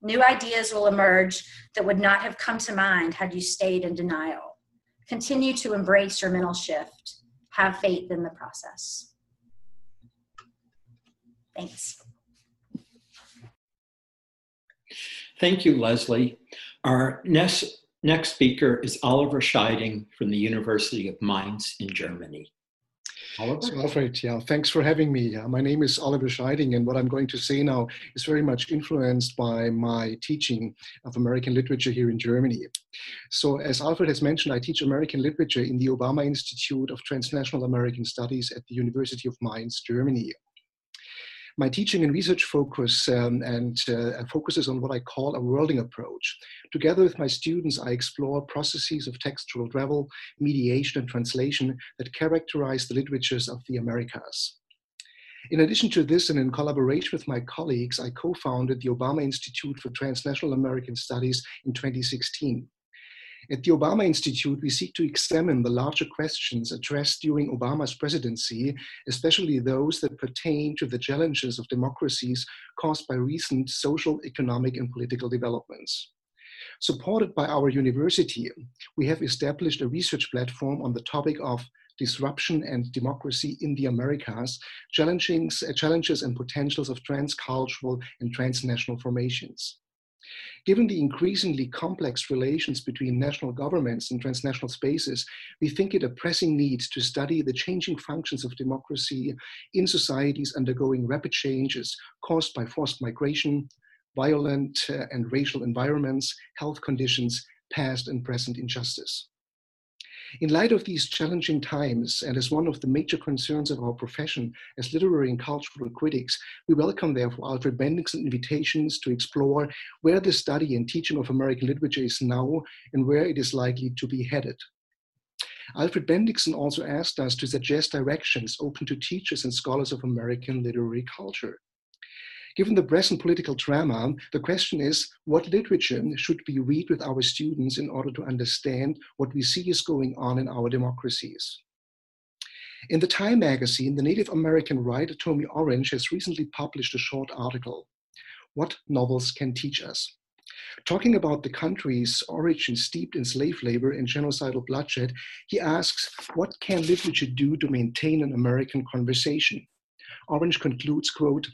New ideas will emerge that would not have come to mind had you stayed in denial. Continue to embrace your mental shift. Have faith in the process. Thanks. Thank you, Leslie. Our next, next speaker is Oliver Scheiding from the University of Mainz in Germany. So, Alfred, yeah, thanks for having me. Yeah, my name is Oliver Scheiding, and what I'm going to say now is very much influenced by my teaching of American literature here in Germany. So, as Alfred has mentioned, I teach American literature in the Obama Institute of Transnational American Studies at the University of Mainz, Germany. My teaching and research focus um, and uh, focuses on what I call a worlding approach. Together with my students, I explore processes of textual travel, mediation, and translation that characterize the literatures of the Americas. In addition to this, and in collaboration with my colleagues, I co-founded the Obama Institute for Transnational American Studies in twenty sixteen. At the Obama Institute, we seek to examine the larger questions addressed during Obama's presidency, especially those that pertain to the challenges of democracies caused by recent social, economic, and political developments. Supported by our university, we have established a research platform on the topic of disruption and democracy in the Americas, challenges, challenges and potentials of transcultural and transnational formations. Given the increasingly complex relations between national governments and transnational spaces, we think it a pressing need to study the changing functions of democracy in societies undergoing rapid changes caused by forced migration, violent and racial environments, health conditions, past and present injustice. In light of these challenging times, and as one of the major concerns of our profession as literary and cultural critics, we welcome therefore Alfred Bendixen's invitations to explore where the study and teaching of American literature is now and where it is likely to be headed. Alfred Bendixen also asked us to suggest directions open to teachers and scholars of American literary culture. Given the present political drama, the question is, what literature should we read with our students in order to understand what we see is going on in our democracies? In the Time magazine, the Native American writer Tommy Orange has recently published a short article, "What Novels Can Teach Us?" Talking about the country's origin steeped in slave labor and genocidal bloodshed, he asks, what can literature do to maintain an American conversation? Orange concludes, quote,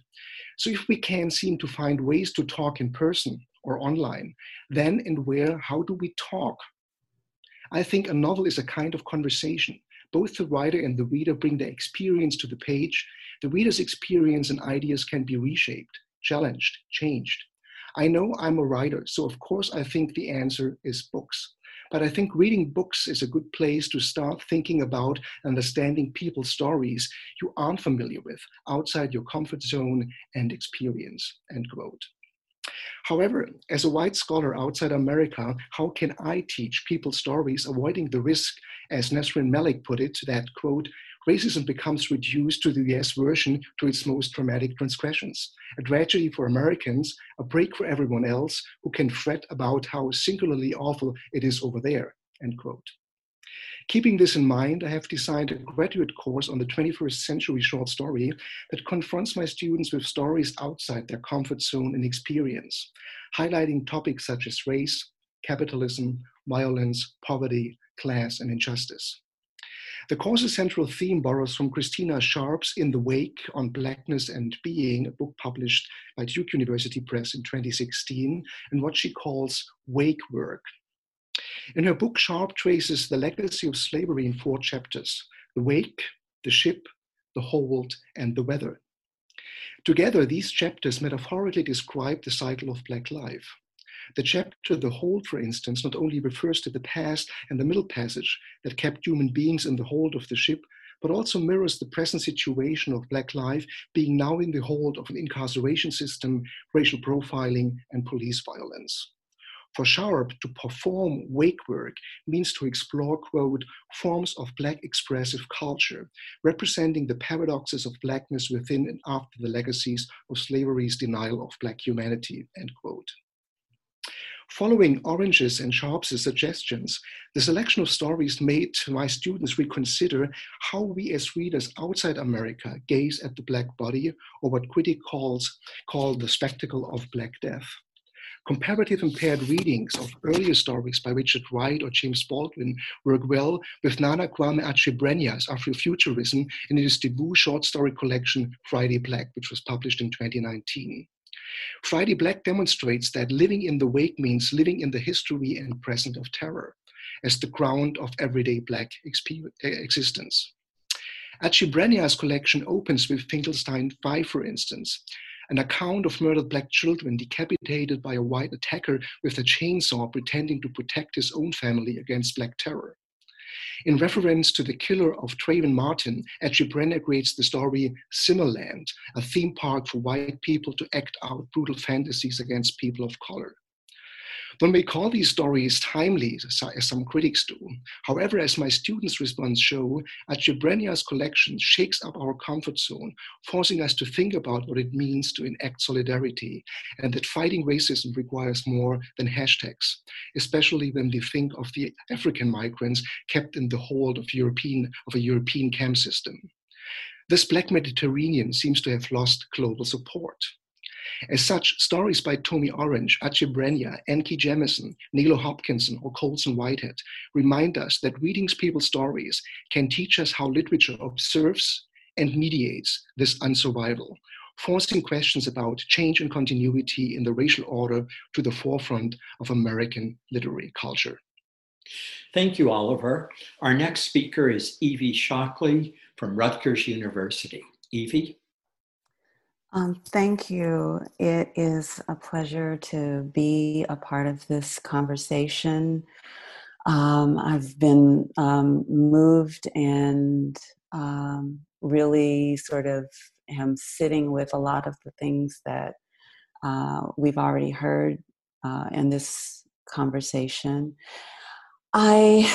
"So if we can seem to find ways to talk in person or online, then and where, how do we talk? I think a novel is a kind of conversation. Both the writer and the reader bring their experience to the page. The reader's experience and ideas can be reshaped, challenged, changed. I know I'm a writer, so of course I think the answer is books. But I think reading books is a good place to start thinking about understanding people's stories you aren't familiar with, outside your comfort zone and experience," end quote. However, as a white scholar outside America, how can I teach people stories avoiding the risk, as Nasrin Malik put it, that, quote, "racism becomes reduced to the U S version to its most dramatic transgressions, a tragedy for Americans, a break for everyone else who can fret about how singularly awful it is over there," end quote. Keeping this in mind, I have designed a graduate course on the twenty-first century short story that confronts my students with stories outside their comfort zone and experience, highlighting topics such as race, capitalism, violence, poverty, class, and injustice. The course's central theme borrows from Christina Sharp's In the Wake on Blackness and Being, a book published by Duke University Press in twenty sixteen, and what she calls wake work. In her book, Sharp traces the legacy of slavery in four chapters: the wake, the ship, the hold, and the weather. Together, these chapters metaphorically describe the cycle of Black life. The chapter, The Hold, for instance, not only refers to the past and the middle passage that kept human beings in the hold of the ship, but also mirrors the present situation of Black life being now in the hold of an incarceration system, racial profiling, and police violence. For Sharp, to perform wake work means to explore, quote, "forms of Black expressive culture, representing the paradoxes of Blackness within and after the legacies of slavery's denial of Black humanity," end quote. Following Orange's and Sharp's suggestions, the selection of stories made my students reconsider how we as readers outside America gaze at the Black body, or what critic calls called the spectacle of Black death. Comparative impaired readings of earlier stories by Richard Wright or James Baldwin work well with Nana Kwame Achebrenya's Afrofuturism in his debut short story collection, Friday Black, which was published in twenty nineteen. Friday Black demonstrates that living in the wake means living in the history and present of terror as the ground of everyday Black existence. Achebrenya's collection opens with Finkelstein five, for instance, an account of murdered Black children decapitated by a white attacker with a chainsaw pretending to protect his own family against Black terror. In reference to the killer of Trayvon Martin, Achebrenya creates the story Simmerland, a theme park for white people to act out brutal fantasies against people of color. One may call these stories timely, as some critics do. However, as my students' response show, Achebrenya's collection shakes up our comfort zone, forcing us to think about what it means to enact solidarity, and that fighting racism requires more than hashtags, especially when we think of the African migrants kept in the hold of, European, of a European camp system. This Black Mediterranean seems to have lost global support. As such, stories by Tommy Orange, Achebrenya, N K Jemisin, Nilo Hopkinson, or Colson Whitehead remind us that reading people's stories can teach us how literature observes and mediates this unsurvival, forcing questions about change and continuity in the racial order to the forefront of American literary culture. Thank you, Oliver. Our next speaker is Evie Shockley from Rutgers University. Evie? Um, thank you. It is a pleasure to be a part of this conversation. Um, I've been um, moved and um, really sort of am sitting with a lot of the things that uh, we've already heard uh, in this conversation. I,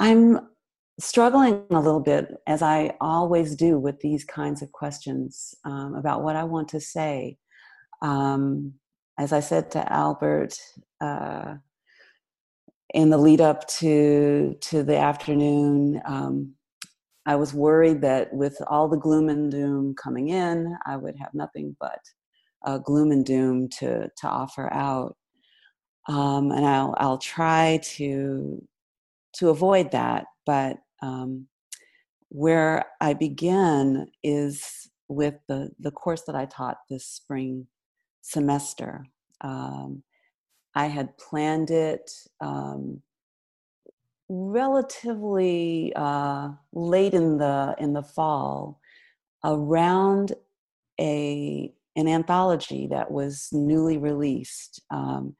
I'm struggling a little bit, as I always do, with these kinds of questions um, about what I want to say. Um, as I said to Albert, uh, in the lead up to to the afternoon, um, I was worried that with all the gloom and doom coming in, I would have nothing but uh, gloom and doom to to offer out. Um, and I'll I'll try to to avoid that. But um, where I begin is with the the course that I taught this spring semester. Um, I had planned it um, relatively uh, late in the in the fall, around a an anthology that was newly released, um,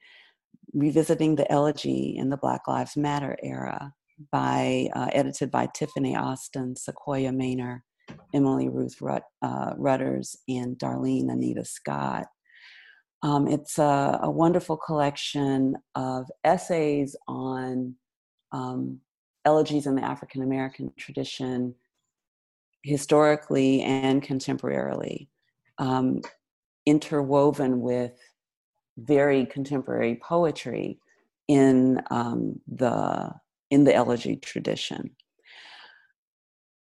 revisiting the elegy in the Black Lives Matter era, by uh, edited by Tiffany Austin, Sequoia Maynor, Emily Ruth Rut, uh, Rutters, and Darlene Anita Scott. Um, it's a, a wonderful collection of essays on um, elegies in the African-American tradition, historically and contemporarily, um, interwoven with very contemporary poetry in um, the in the elegy tradition.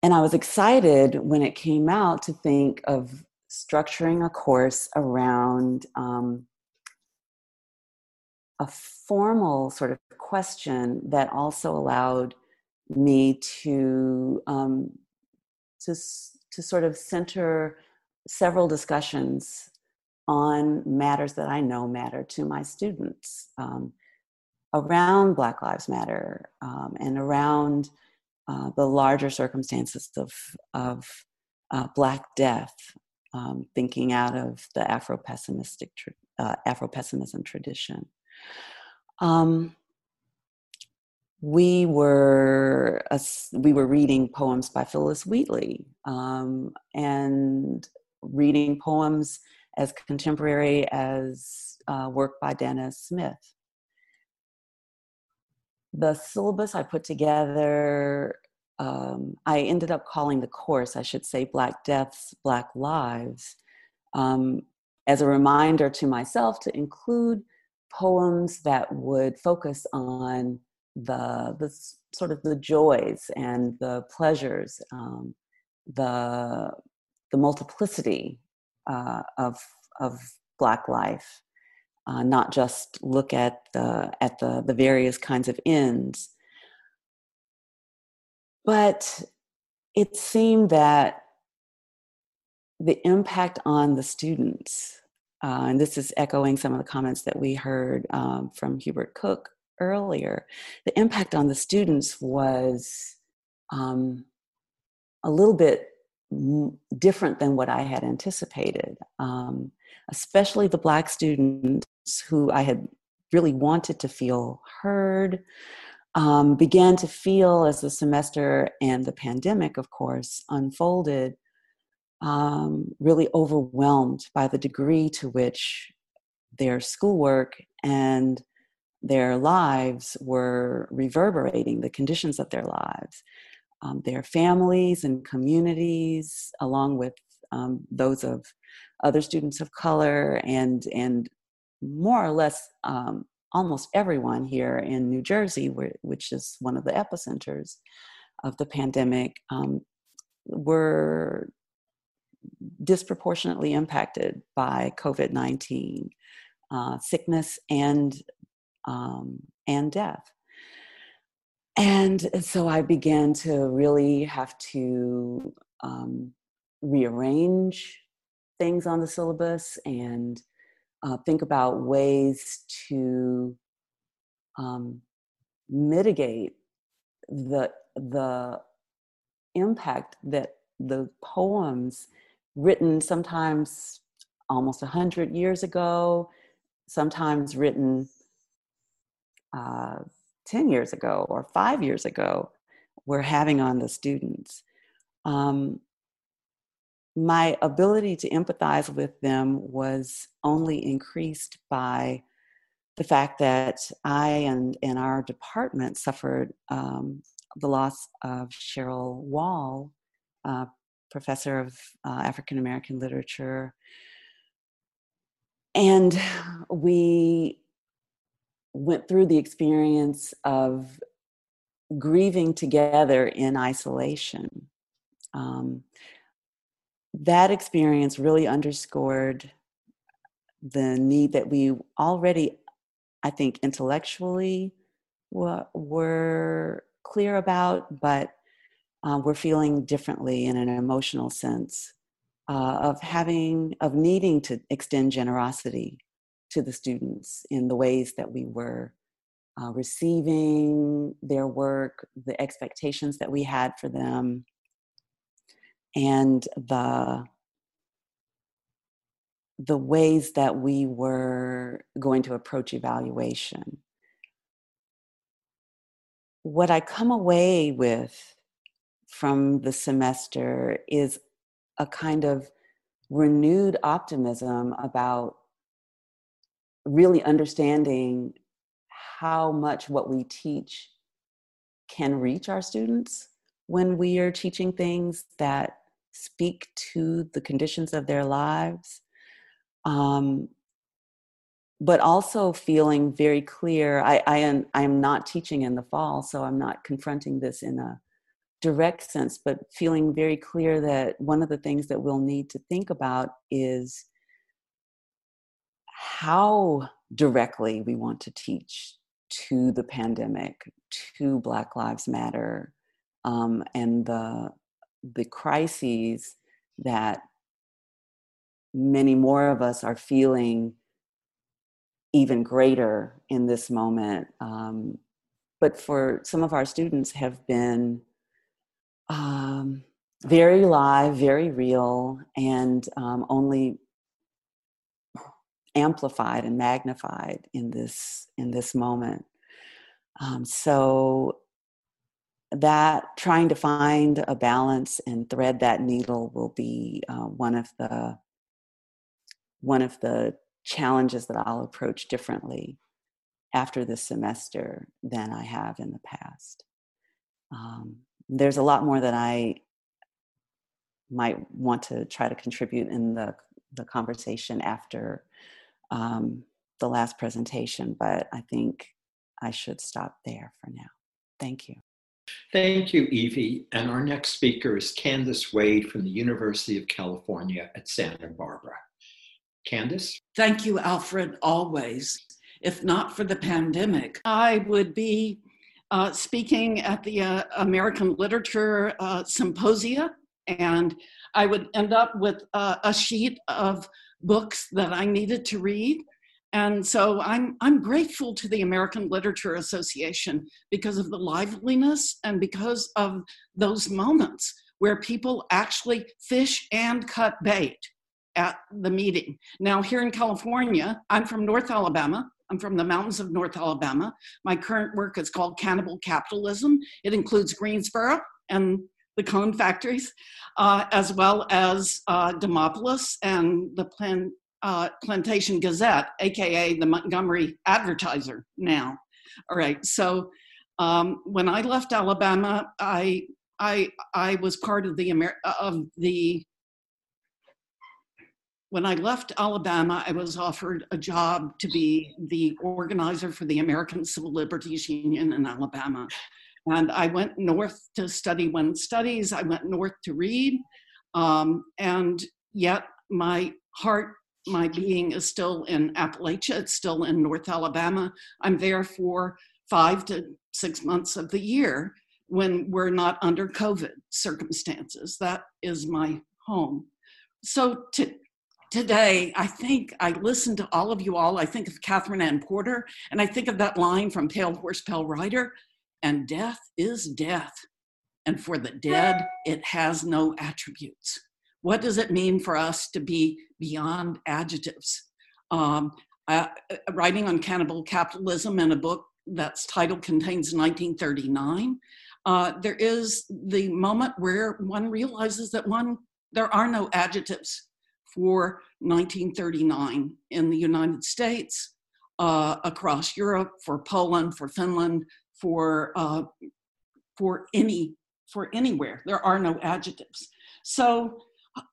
And I was excited when it came out to think of structuring a course around um, a formal sort of question that also allowed me to um, to to sort of center several discussions on matters that I know matter to my students um, around Black Lives Matter um, and around uh, the larger circumstances of of uh, Black death. Um, thinking out of the Afro-pessimistic uh, Afro-pessimism tradition, um, we were uh, we were reading poems by Phyllis Wheatley um, and reading poems as contemporary as uh, work by Dana Smith. The syllabus I put together. Um, I ended up calling the course, I should say, Black Deaths, Black Lives, um, as a reminder to myself to include poems that would focus on the, the sort of the joys and the pleasures, um, the, the multiplicity uh, of, of Black life, uh, not just look at the, at the, the various kinds of ends. But it seemed that the impact on the students, uh, and this is echoing some of the comments that we heard um, from Hubert Cook earlier, the impact on the students was um, a little bit m- different than what I had anticipated, um, especially the Black students who I had really wanted to feel heard. Um, began to feel as the semester and the pandemic, of course, unfolded, um, really overwhelmed by the degree to which their schoolwork and their lives were reverberating, the conditions of their lives, um, their families and communities, along with um, those of other students of color and, and more or less um, almost everyone here in New Jersey, which is one of the epicenters of the pandemic, um, were disproportionately impacted by COVID nineteen, uh, sickness and um, and death. And so I began to really have to um, rearrange things on the syllabus and Uh, think about ways to um, mitigate the the impact that the poems written sometimes almost a hundred years ago, sometimes written uh, ten years ago or five years ago were having on the students. Um, my ability to empathize with them was only increased by the fact that I and, and our department suffered um, the loss of Cheryl Wall, uh, professor of uh, African-American literature. And we went through the experience of grieving together in isolation. Um, that experience really underscored the need that we already, I think, intellectually w- were clear about, but uh, we're feeling differently in an emotional sense uh, of having, of needing to extend generosity to the students in the ways that we were uh, receiving their work, the expectations that we had for them, and the the ways that we were going to approach evaluation. What I come away with from the semester is a kind of renewed optimism about really understanding how much what we teach can reach our students when we are teaching things that speak to the conditions of their lives. Um, but also feeling very clear, I, I, am, I am not teaching in the fall, so I'm not confronting this in a direct sense, but feeling very clear that one of the things that we'll need to think about is how directly we want to teach to the pandemic, to Black Lives Matter, um, and the, the crises that many more of us are feeling even greater in this moment. Um, but for some of our students have been um, very live, very real, and um, only amplified and magnified in this, in this moment. Um, so that trying to find a balance and thread that needle will be uh, one of the one of the challenges that I'll approach differently after this semester than I have in the past. Um, there's a lot more that I might want to try to contribute in the, the conversation after um, the last presentation, but I think I should stop there for now. Thank you. Thank you, Evie. And our next speaker is Candace Wade from the University of California at Santa Barbara. Candace? Thank you, Alfred, always. If not for the pandemic, I would be uh, speaking at the uh, American Literature uh, Symposia, and I would end up with uh, a sheet of books that I needed to read. And so I'm, I'm grateful to the American Literature Association because of the liveliness and because of those moments where people actually fish and cut bait at the meeting. Now here in California, I'm from North Alabama. I'm from the mountains of North Alabama. My current work is called Cannibal Capitalism. It includes Greensboro and the cone factories, uh, as well as uh, Demopolis and the Plan- uh, Plantation Gazette, A K A the Montgomery Advertiser now. All right, so um, when I left Alabama, I I I was part of the Amer- of the When I left Alabama, I was offered a job to be the organizer for the American Civil Liberties Union in Alabama. And I went north to study women's studies. I went north to read. Um, and yet my heart, my being is still in Appalachia. It's still in North Alabama. I'm there for five to six months of the year when we're not under COVID circumstances. That is my home. So to Today, I think I listened to all of you all. I think of Catherine Ann Porter, and I think of that line from Pale Horse, Pale Rider, and death is death. And for the dead, it has no attributes. What does it mean for us to be beyond adjectives? Um, uh, writing on cannibal capitalism in a book that's title contains nineteen thirty-nine, uh, there is the moment where one realizes that one, there are no adjectives for nineteen thirty-nine in the United States, uh, across Europe, for Poland, for Finland, for, uh, for any, for anywhere. There are no adjectives. So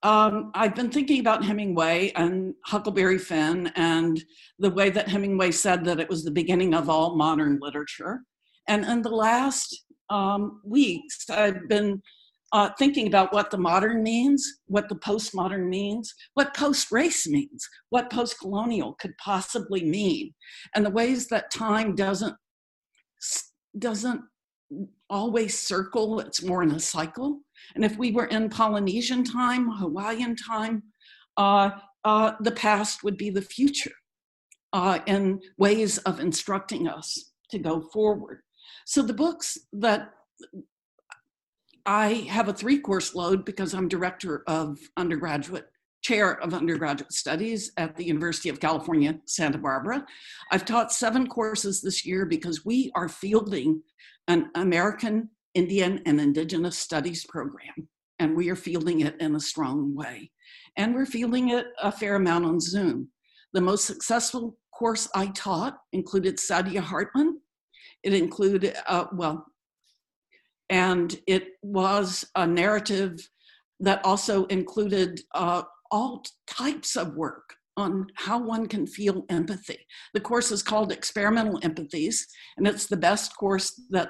um, I've been thinking about Hemingway and Huckleberry Finn and the way that Hemingway said that it was the beginning of all modern literature. And in the last um, weeks, I've been Uh, thinking about what the modern means, what the postmodern means, what post-race means, what post-colonial could possibly mean, and the ways that time doesn't, doesn't always circle, it's more in a cycle. And if we were in Polynesian time, Hawaiian time, uh, uh, the past would be the future uh, and ways of instructing us to go forward. So the books that I have a three-course load because I'm director of undergraduate, chair of undergraduate studies at the University of California, Santa Barbara. I've taught seven courses this year because we are fielding an American, Indian, and Indigenous Studies program, and we are fielding it in a strong way. And we're fielding it a fair amount on Zoom. The most successful course I taught included Sadia Hartman. It included, uh, well, And it was a narrative that also included uh, all types of work on how one can feel empathy. The course is called Experimental Empathies, and it's the best course that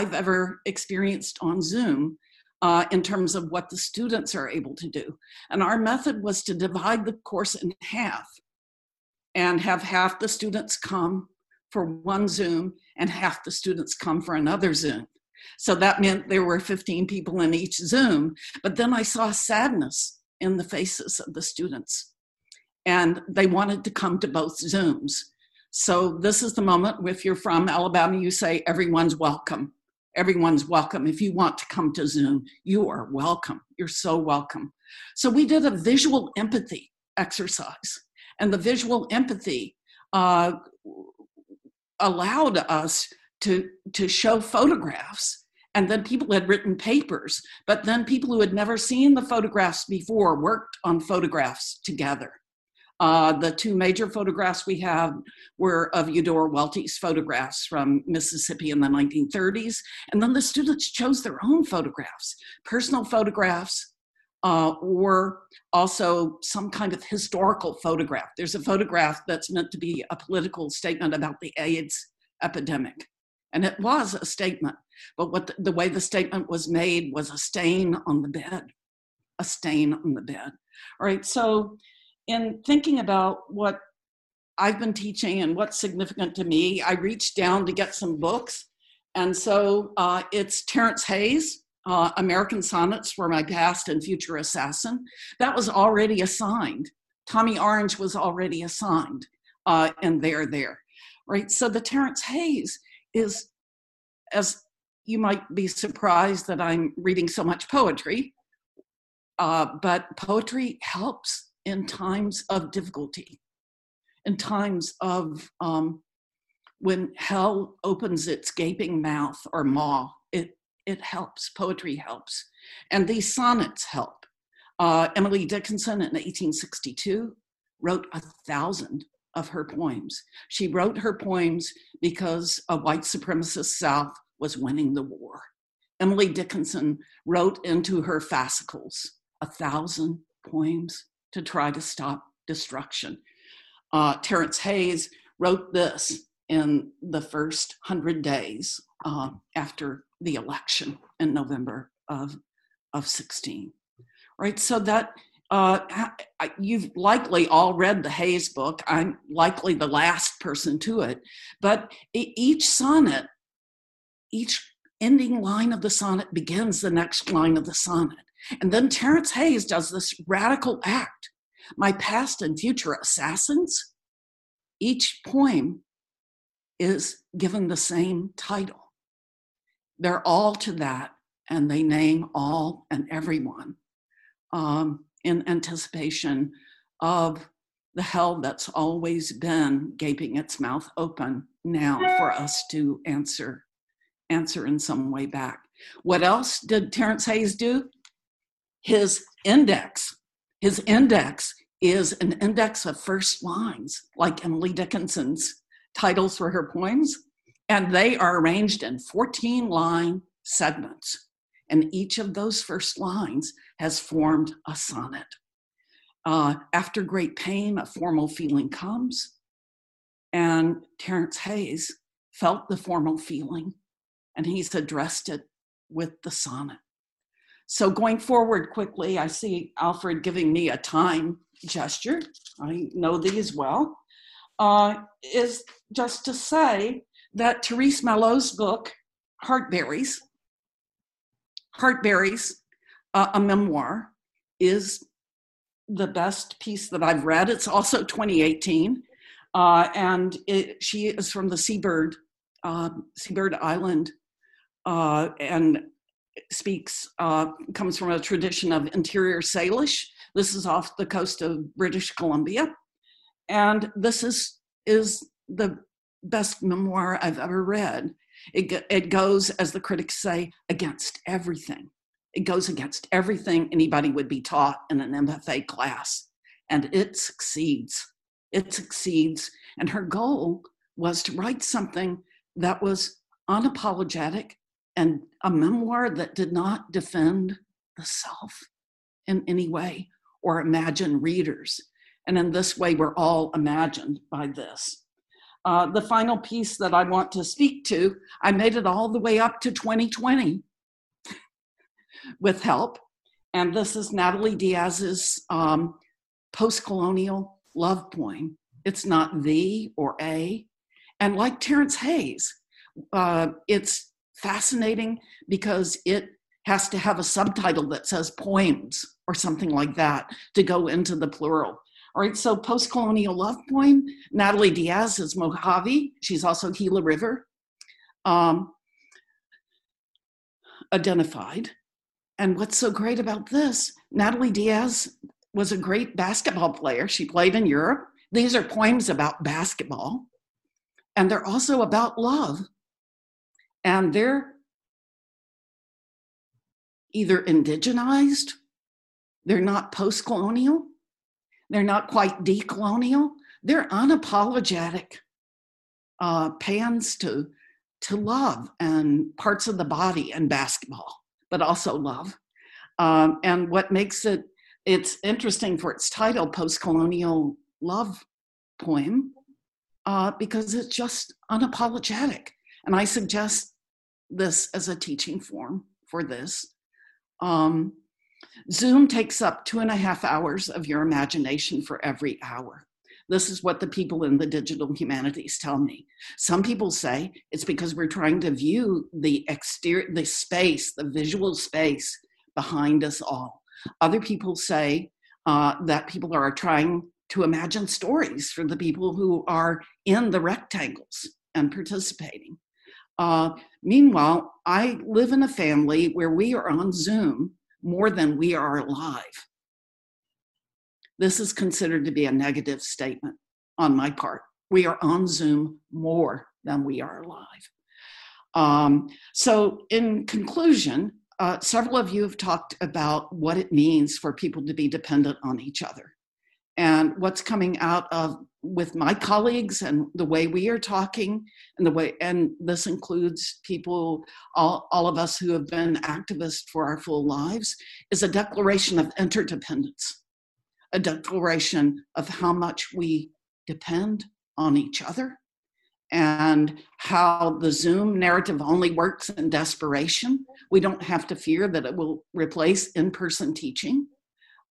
I've ever experienced on Zoom uh, in terms of what the students are able to do. And our method was to divide the course in half and have half the students come for one Zoom and half the students come for another Zoom. So that meant there were fifteen people in each Zoom, but then I saw sadness in the faces of the students and they wanted to come to both Zooms. So this is the moment, if you're from Alabama, you say, everyone's welcome. Everyone's welcome. If you want to come to Zoom, you are welcome. You're so welcome. So we did a visual empathy exercise, and the visual empathy uh, allowed us To, to show photographs, and then people had written papers, but then people who had never seen the photographs before worked on photographs together. Uh, the two major photographs we have were of Eudora Welty's photographs from Mississippi in the nineteen thirties, and then the students chose their own photographs, personal photographs, uh, or also some kind of historical photograph. There's a photograph that's meant to be a political statement about the AIDS epidemic. And it was a statement, but what the, the way the statement was made was a stain on the bed, a stain on the bed. All right, so in thinking about what I've been teaching and what's significant to me, I reached down to get some books. And so uh, it's Terrence Hayes, uh, American Sonnets for My Past and Future Assassin. That was already assigned. Tommy Orange was already assigned, uh, and they're there, right? So the Terrence Hayes is, as you might be surprised that I'm reading so much poetry, uh, but poetry helps in times of difficulty, in times of um, when hell opens its gaping mouth or maw, it, it helps, poetry helps. And these sonnets help. Uh, Emily Dickinson in eighteen sixty-two wrote a thousand of her poems. She wrote her poems because a white supremacist South was winning the war. Emily Dickinson wrote into her fascicles a thousand poems to try to stop destruction. Uh, Terrence Hayes wrote this in the first hundred days uh, after the election in November of, of sixteen, right? So that Uh, you've likely all read the Hayes book. I'm likely the last person to it, but each sonnet, each ending line of the sonnet begins the next line of the sonnet. And then Terrence Hayes does this radical act. My past and future assassins, each poem is given the same title. They're all to that, and they name all and everyone. Um, in anticipation of the hell that's always been gaping its mouth open now for us to answer, answer in some way back. What else did Terrence Hayes do? His index, his index is an index of first lines, like Emily Dickinson's titles for her poems, and they are arranged in fourteen line segments. And each of those first lines has formed a sonnet. Uh, after great pain, a formal feeling comes. And Terrence Hayes felt the formal feeling, and he's addressed it with the sonnet. So going forward quickly, I see Alfred giving me a time gesture. I know these well. Uh, is just to say that Therese Mallow's book, Heartberries, Heartberries, uh, a memoir, is the best piece that I've read. It's also twenty eighteen, uh, and it, she is from the Seabird, uh, Seabird Island, uh, and speaks, uh, comes from a tradition of interior Salish. This is off the coast of British Columbia, and this is is the best memoir I've ever read. It, it goes, as the critics say, against everything. It goes against everything anybody would be taught in an M F A class. And it succeeds. It succeeds. And her goal was to write something that was unapologetic and a memoir that did not defend the self in any way or imagine readers. And in this way, we're all imagined by this. Uh, the final piece that I want to speak to, I made it all the way up to twenty twenty with help. And this is Natalie Diaz's um, post-colonial love poem. It's not the or a. And like Terrence Hayes, uh, it's fascinating because it has to have a subtitle that says poems or something like that to go into the plural. All right, so post-colonial love poem. Natalie Diaz is Mojave. She's also Gila River um, identified. And what's so great about this, Natalie Diaz was a great basketball player. She played in Europe. These are poems about basketball. And they're also about love. And they're either indigenized, they're not post-colonial, they're not quite decolonial. They're unapologetic uh, pans to, to love and parts of the body and basketball, but also love. Um, and what makes it, it's interesting for its title, Post-Colonial Love Poem, uh, because it's just unapologetic. And I suggest this as a teaching form for this. Um, Zoom takes up two and a half hours of your imagination for every hour. This is what the people in the digital humanities tell me. Some people say it's because we're trying to view the exterior, the space, the visual space behind us all. Other people say uh, that people are trying to imagine stories for the people who are in the rectangles and participating. Uh, meanwhile, I live in a family where we are on Zoom more than we are alive. This is considered to be a negative statement on my part. We are on Zoom more than we are alive. Um, so in conclusion, uh, several of you have talked about what it means for people to be dependent on each other. And what's coming out of with my colleagues and the way we are talking and the way, and this includes people, all, all of us who have been activists for our full lives, is a declaration of interdependence, a declaration of how much we depend on each other and how the Zoom narrative only works in desperation. We don't have to fear that it will replace in-person teaching.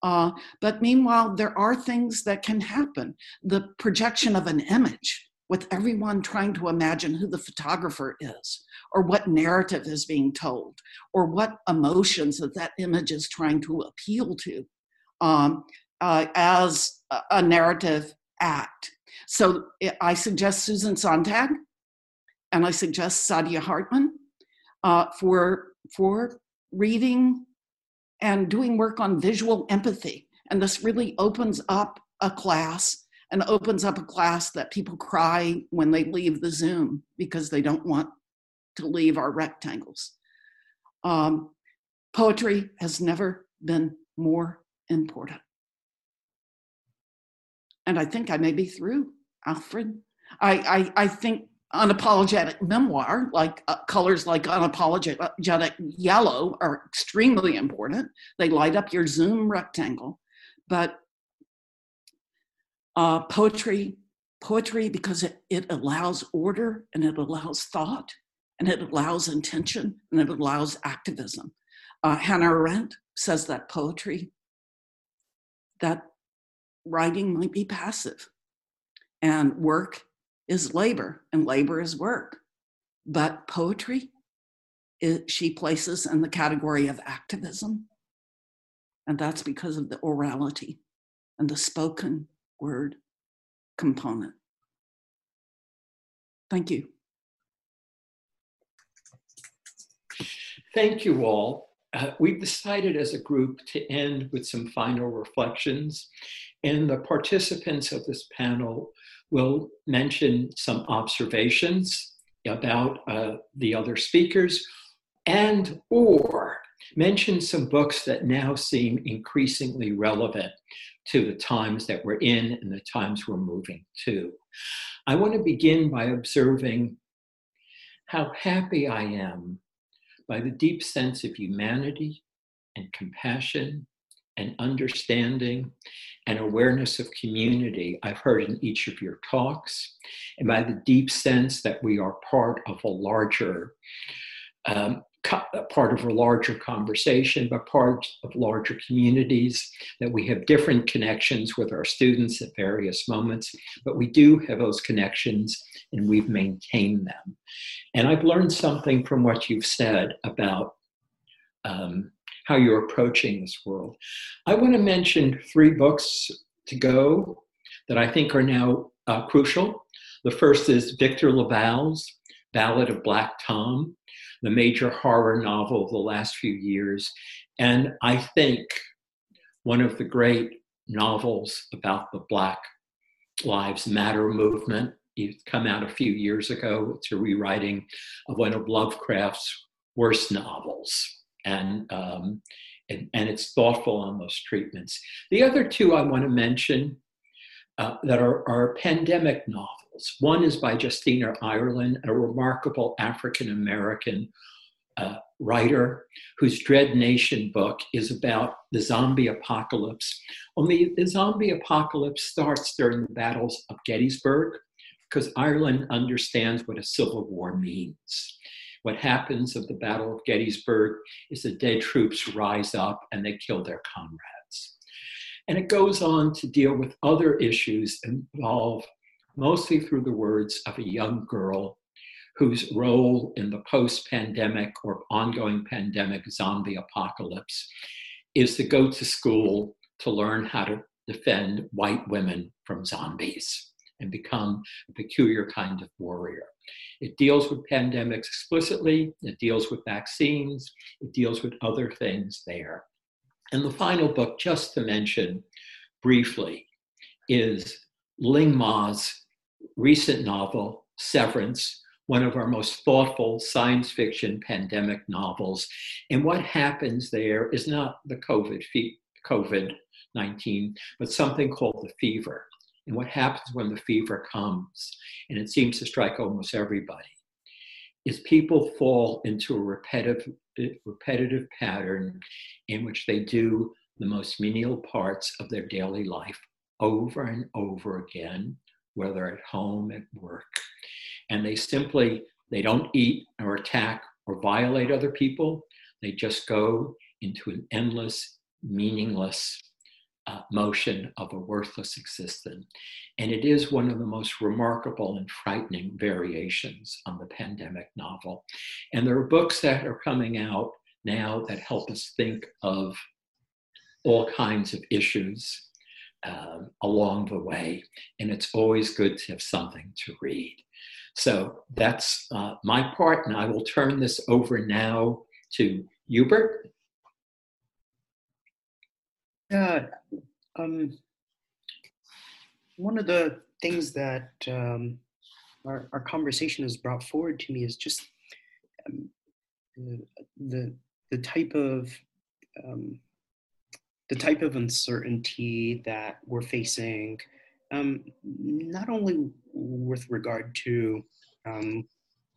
Uh, but meanwhile, there are things that can happen. The projection of an image with everyone trying to imagine who the photographer is or what narrative is being told or what emotions that that image is trying to appeal to um, uh, as a narrative act. So I suggest Susan Sontag and I suggest Sadia Hartman uh, for, for reading and doing work on visual empathy. And this really opens up a class and opens up a class that people cry when they leave the Zoom because they don't want to leave our rectangles. Um, poetry has never been more important. And I think I may be through, Alfred. I, I, I think unapologetic memoir, like uh, colors like unapologetic yellow, are extremely important. They light up your Zoom rectangle. But uh, poetry, poetry, because it, it allows order, and it allows thought, and it allows intention, and it allows activism. Uh, Hannah Arendt says that poetry, that writing might be passive, and work is labor, and labor is work. But poetry, it, she places in the category of activism, and that's because of the orality and the spoken word component. Thank you. Thank you all. Uh, we've decided as a group to end with some final reflections, and the participants of this panel will mention some observations about uh, the other speakers, and or mention some books that now seem increasingly relevant to the times that we're in and the times we're moving to. I want to begin by observing how happy I am by the deep sense of humanity and compassion and understanding and awareness of community I've heard in each of your talks, and by the deep sense that we are part of a larger, um, co- part of a larger conversation, but part of larger communities, that we have different connections with our students at various moments, but we do have those connections and we've maintained them. And I've learned something from what you've said about um, how you're approaching this world. I want to mention three books to go that I think are now uh, crucial. The first is Victor Laval's Ballad of Black Tom, the major horror novel of the last few years, and I think one of the great novels about the Black Lives Matter movement. It's come out a few years ago. It's a rewriting of one of Lovecraft's worst novels. And, um, and, and it's thoughtful on those treatments. The other two I want to mention uh, that are, are pandemic novels. One is by Justina Ireland, a remarkable African-American uh, writer whose Dread Nation book is about the zombie apocalypse. Only the zombie apocalypse starts during the battles of Gettysburg, because Ireland understands what a civil war means. What happens at the Battle of Gettysburg is the dead troops rise up and they kill their comrades. And it goes on to deal with other issues involved mostly through the words of a young girl whose role in the post-pandemic or ongoing pandemic zombie apocalypse is to go to school to learn how to defend white women from zombies and become a peculiar kind of warrior. It deals with pandemics explicitly, it deals with vaccines, it deals with other things there. And the final book, just to mention briefly, is Ling Ma's recent novel, Severance, one of our most thoughtful science fiction pandemic novels. And what happens there is not the COVID nineteen, but something called the fever. And what happens when the fever comes, and it seems to strike almost everybody, is people fall into a repetitive, repetitive pattern in which they do the most menial parts of their daily life over and over again, whether at home, at work. And they simply, they don't eat or attack or violate other people. They just go into an endless, meaningless Uh, motion of a worthless existence. And it is one of the most remarkable and frightening variations on the pandemic novel. And there are books that are coming out now that help us think of all kinds of issues um, along the way. And it's always good to have something to read. So that's uh, my part, and I will turn this over now to Hubert. Uh, um, one of the things that um, our, our conversation has brought forward to me is just um, the the type of um, the type of uncertainty that we're facing, um, not only with regard to um,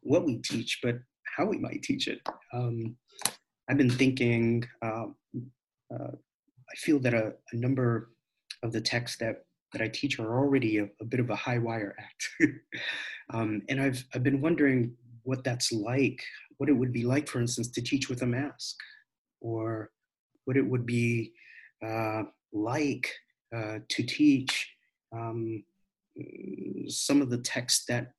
what we teach, but how we might teach it. Um, I've been thinking. Uh, uh, I feel that a, a number of the texts that that I teach are already a, a bit of a high wire act, um, and I've I've been wondering what that's like. What it would be like, for instance, to teach with a mask, or what it would be uh, like uh, to teach um, some of the texts that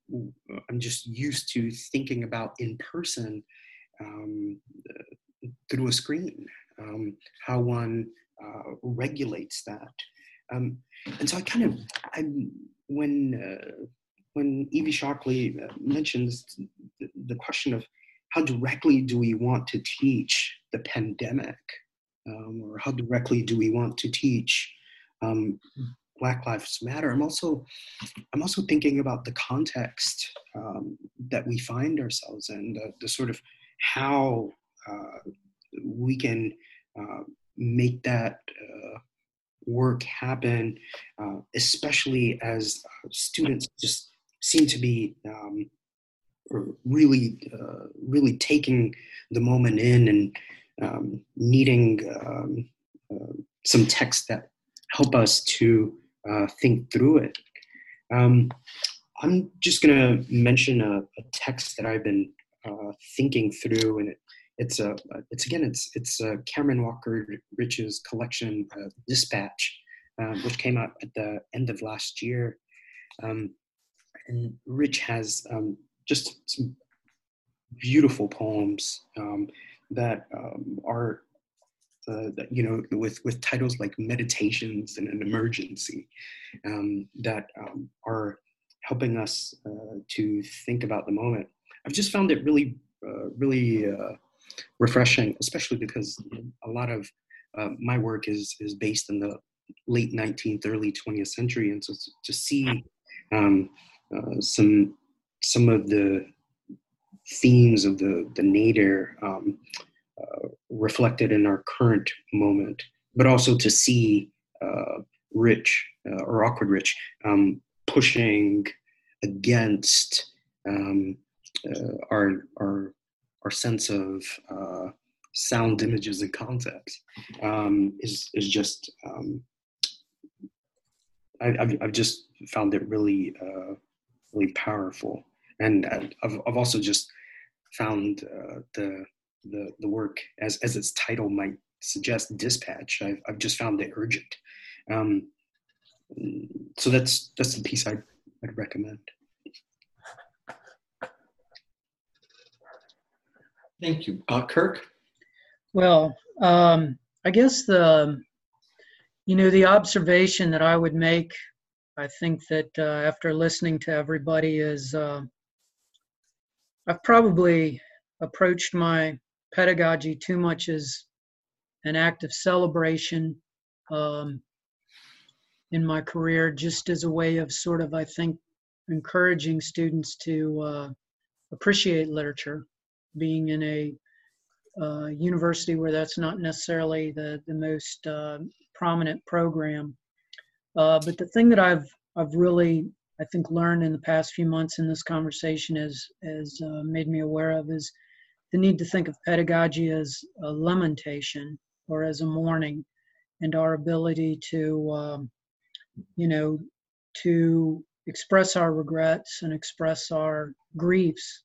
I'm just used to thinking about in person um, through a screen, um, how one uh, regulates that. Um, and so I kind of, I when, uh, when Evie Shockley mentions the question of how directly do we want to teach the pandemic? Um, or how directly do we want to teach um, Black Lives Matter? I'm also, I'm also thinking about the context um, that we find ourselves in, the, the sort of how uh, we can uh, make that uh, work happen, uh, especially as students just seem to be um, really, uh, really taking the moment in and um, needing um, uh, some texts that help us to uh, think through it. Um, I'm just going to mention a, a text that I've been uh, thinking through, and it, it's a, it's again, it's it's uh, Cameron Walker Rich's collection, uh, Dispatch, uh, which came out at the end of last year, um, and Rich has. Um, Just some beautiful poems um, that um, are, uh, that, you know, with, with titles like Meditations in an Emergency, um, that um, are helping us uh, to think about the moment. I've just found it really, uh, really uh, refreshing, especially because a lot of uh, my work is is based in the late nineteenth, early twentieth century, and so to see um, uh, some. some of the themes of the, the nadir um, uh, reflected in our current moment, but also to see uh, Rich uh, or Awkward Rich um, pushing against um, uh, our, our, our sense of uh, sound images and concepts um, is, is just, um, I, I've, I've just found it really, uh, really powerful. And I've, I've also just found uh, the, the the work, as as its title might suggest, Dispatch. I've, I've just found it urgent. Um, so that's that's the piece I'd, I'd recommend. Thank you. Uh, Kirk? Well, um, I guess the, you know, the observation that I would make, I think that uh, after listening to everybody is, uh, I've probably approached my pedagogy too much as an act of celebration um, in my career, just as a way of sort of, I think, encouraging students to uh, appreciate literature, being in a uh, university where that's not necessarily the, the most uh, prominent program. Uh, but the thing that I've I've really, I think, learned in the past few months in this conversation has has uh, made me aware of is the need to think of pedagogy as a lamentation or as a mourning, and our ability to, um, you know, to express our regrets and express our griefs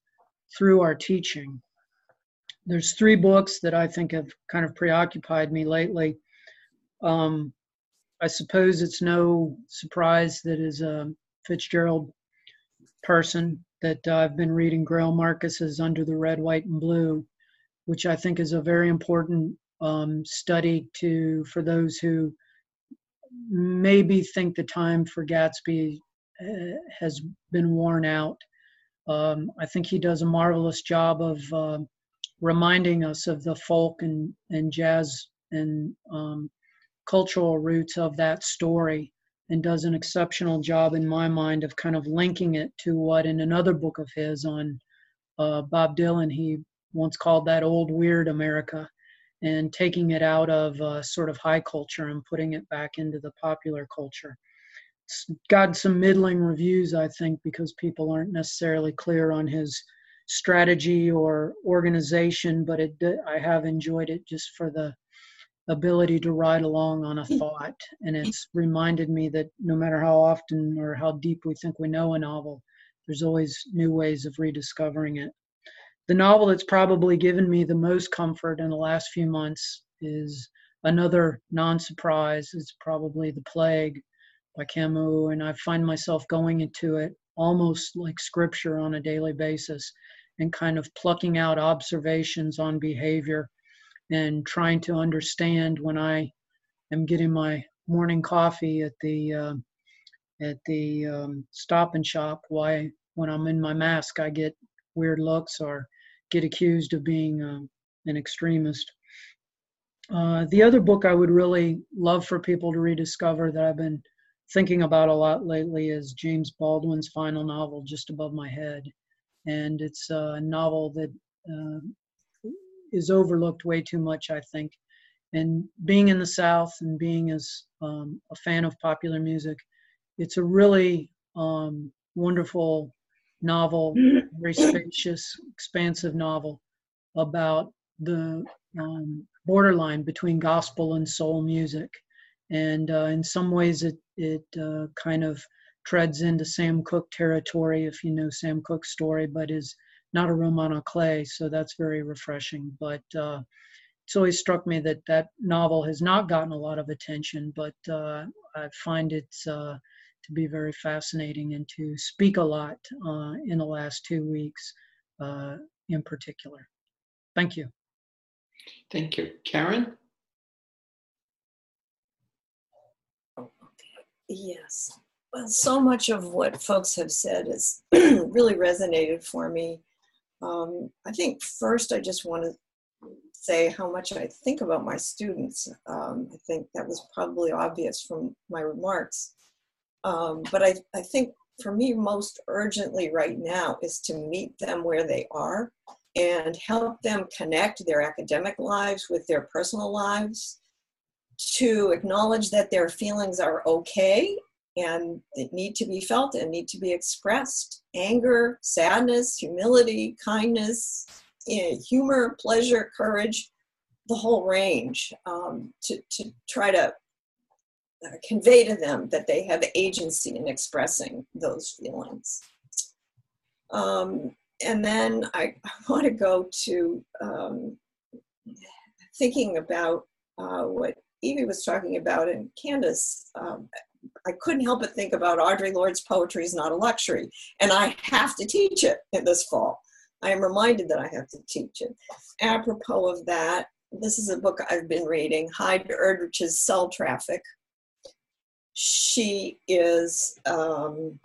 through our teaching. There's three books that I think have kind of preoccupied me lately. Um, I suppose it's no surprise that as a Fitzgerald person that uh, I've been reading Grail Marcus's Under the Red, White, and Blue, which I think is a very important um, study to for those who maybe think the time for Gatsby uh, has been worn out. Um, I think he does a marvelous job of uh, reminding us of the folk and, and jazz and um, cultural roots of that story and does an exceptional job, in my mind, of kind of linking it to what in another book of his on uh, Bob Dylan, he once called that old weird America, and taking it out of uh, sort of high culture and putting it back into the popular culture. It's got some middling reviews, I think, because people aren't necessarily clear on his strategy or organization, but it I have enjoyed it just for the ability to ride along on a thought. And it's reminded me that no matter how often or how deep we think we know a novel, there's always new ways of rediscovering it. The novel that's probably given me the most comfort in the last few months is another non-surprise. It's probably The Plague by Camus, and I find myself going into it almost like scripture on a daily basis and kind of plucking out observations on behavior and trying to understand when I am getting my morning coffee at the uh, at the um, Stop and Shop, why when I'm in my mask I get weird looks or get accused of being uh, an extremist. Uh, the other book I would really love for people to rediscover that I've been thinking about a lot lately is James Baldwin's final novel, Just Above My Head. And it's a novel that uh, is overlooked way too much, I think. And being in the South and being as um, a fan of popular music, it's a really um, wonderful novel, very spacious, expansive novel about the um, borderline between gospel and soul music. And uh, in some ways, it it uh, kind of treads into Sam Cooke territory, if you know Sam Cooke's story, but is not a Romano Clay, so that's very refreshing. But uh, it's always struck me that that novel has not gotten a lot of attention, but uh, I find it uh, to be very fascinating and to speak a lot uh, in the last two weeks uh, in particular. Thank you. Thank you. Karen? Yes. Well, so much of what folks have said has really resonated for me. Um, I think first I just want to say how much I think about my students. Um, I think that was probably obvious from my remarks. Um, but I, I think for me most urgently right now is to meet them where they are and help them connect their academic lives with their personal lives, to acknowledge that their feelings are okay and they need to be felt and need to be expressed. Anger, sadness, humility, kindness, humor, pleasure, courage, the whole range, um, to, to try to convey to them that they have agency in expressing those feelings. Um, and then I, I want to go to um, thinking about uh, what Evie was talking about, and Candace, um, I couldn't help but think about Audre Lorde's Poetry Is Not a Luxury, and I have to teach it in this fall. I am reminded that I have to teach it. Apropos of that, this is a book I've been reading, Heide Erdrich's Cell Traffic. She is um,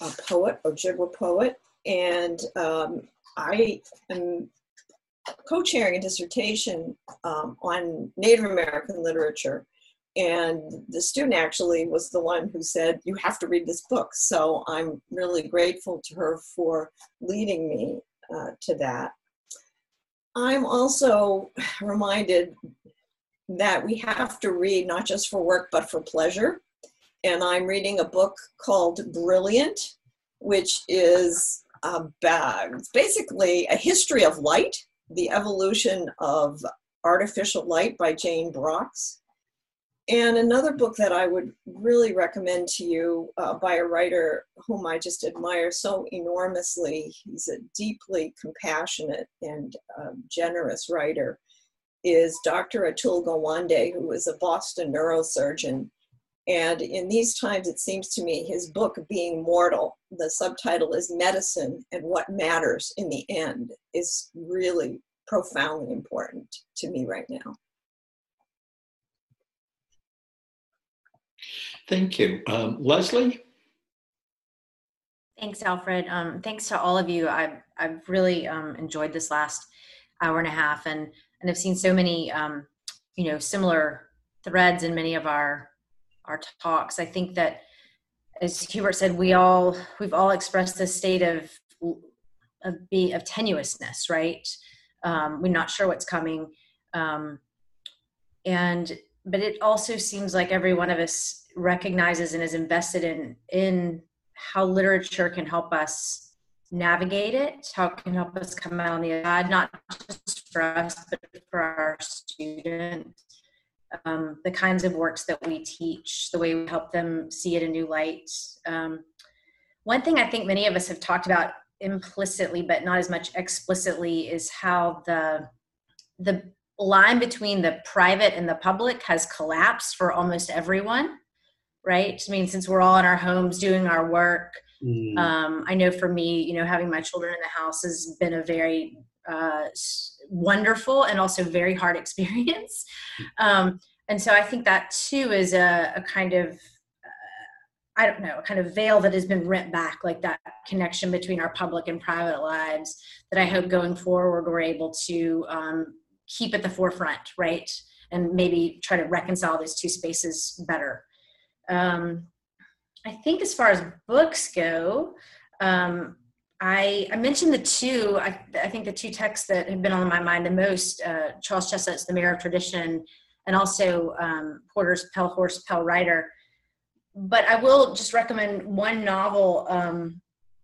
a poet, Ojibwe poet, and um, I am co-chairing a dissertation um, on Native American literature, and the student actually was the one who said, you have to read this book. So I'm really grateful to her for leading me uh, to that. I'm also reminded that we have to read not just for work, but for pleasure. And I'm reading a book called Brilliant, which is about, it's basically a history of light, The Evolution of Artificial Light by Jane Brox. And another book that I would really recommend to you uh, by a writer whom I just admire so enormously, he's a deeply compassionate and uh, generous writer, is Doctor Atul Gawande, who is a Boston neurosurgeon. And in these times, it seems to me, his book, Being Mortal, the subtitle is Medicine and What Matters in the End, is really profoundly important to me right now. Thank you. Um, Leslie? Thanks, Alfred. Um, thanks to all of you. I've, I've really um, enjoyed this last hour and a half, and, and I've seen so many, um, you know, similar threads in many of our our talks. I think that, as Hubert said, we all, we've all expressed this state of, of being, of tenuousness, right? Um, we're not sure what's coming. Um, and, but it also seems like every one of us recognizes and is invested in, in how literature can help us navigate it, how it can help us come out on the other side, not just for us, but for our students. Um, the kinds of works that we teach, the way we help them see it in a new light. Um, one thing I think many of us have talked about implicitly, but not as much explicitly, is how the the line between the private and the public has collapsed for almost everyone, right? I mean, since we're all in our homes doing our work, mm. um, I know for me, you know, having my children in the house has been a very uh, wonderful and also very hard experience. Um, and so I think that too is a, a kind of, uh, I don't know, a kind of veil that has been rent back, like that connection between our public and private lives that I hope going forward we're able to um, keep at the forefront, right? And maybe try to reconcile those two spaces better. Um, I think as far as books go, um, I, I mentioned the two, I, I think the two texts that have been on my mind the most, uh, Charles Chestnut's The Mirror of Tradition, and also um, Porter's Pale Horse, Pale Rider. But I will just recommend one novel um,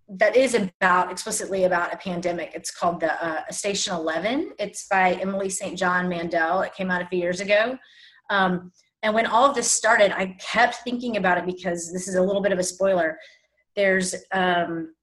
that is about, explicitly about a pandemic. It's called the uh, Station eleven. It's by Emily Saint John Mandel. It came out a few years ago. Um, and when all of this started, I kept thinking about it because this is a little bit of a spoiler. There's... Um,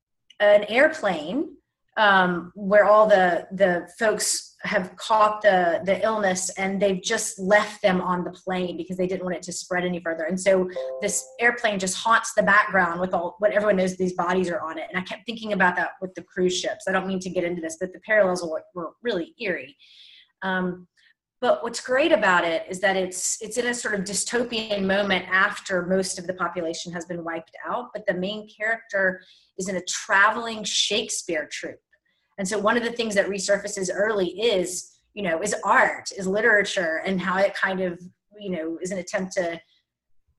an airplane um, where all the, the folks have caught the, the illness, and they've just left them on the plane because they didn't want it to spread any further. And so this airplane just haunts the background with all, what everyone knows these bodies are on it. And I kept thinking about that with the cruise ships. I don't mean to get into this, but the parallels were, were really eerie. Um, but what's great about it is that it's, it's in a sort of dystopian moment after most of the population has been wiped out, but the main character is in a traveling Shakespeare troupe. And so one of the things that resurfaces early is, you know, is art, is literature, and how it kind of, you know, is an attempt to,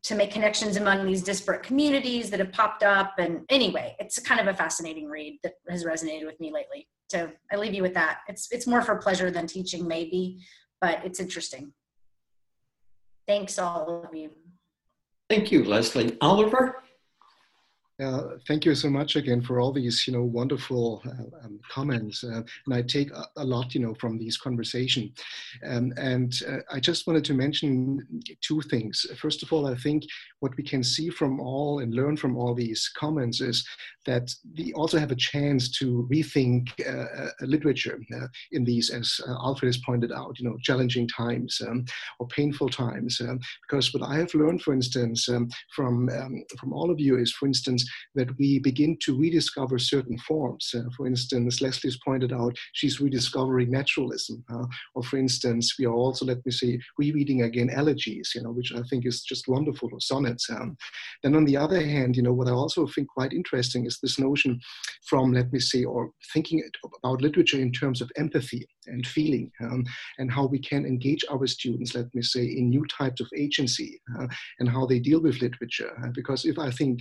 to make connections among these disparate communities that have popped up. And anyway, it's kind of a fascinating read that has resonated with me lately. So I leave you with that. It's, it's more for pleasure than teaching, maybe, but it's interesting. Thanks, all of you. Thank you, Leslie. Oliver? Uh, thank you so much again for all these, you know, wonderful uh, um, comments. Uh, and I take a, a lot, you know, from these conversation. Um, and uh, I just wanted to mention two things. First of all, I think what we can see from all and learn from all these comments is that we also have a chance to rethink uh, uh, literature uh, in these, as uh, Alfred has pointed out, you know, challenging times um, or painful times. Um, because what I have learned, for instance, um, from, um, from all of you is, for instance, that we begin to rediscover certain forms. Uh, for instance, Leslie's pointed out she's rediscovering naturalism. Uh, or for instance, we are also, let me say, rereading again elegies, you know, which I think is just wonderful, or sonnets. Um, then on the other hand, you know, what I also think quite interesting is this notion from, let me say, or thinking about literature in terms of empathy and feeling, um, and how we can engage our students, let me say, in new types of agency uh, and how they deal with literature. Uh, because if I think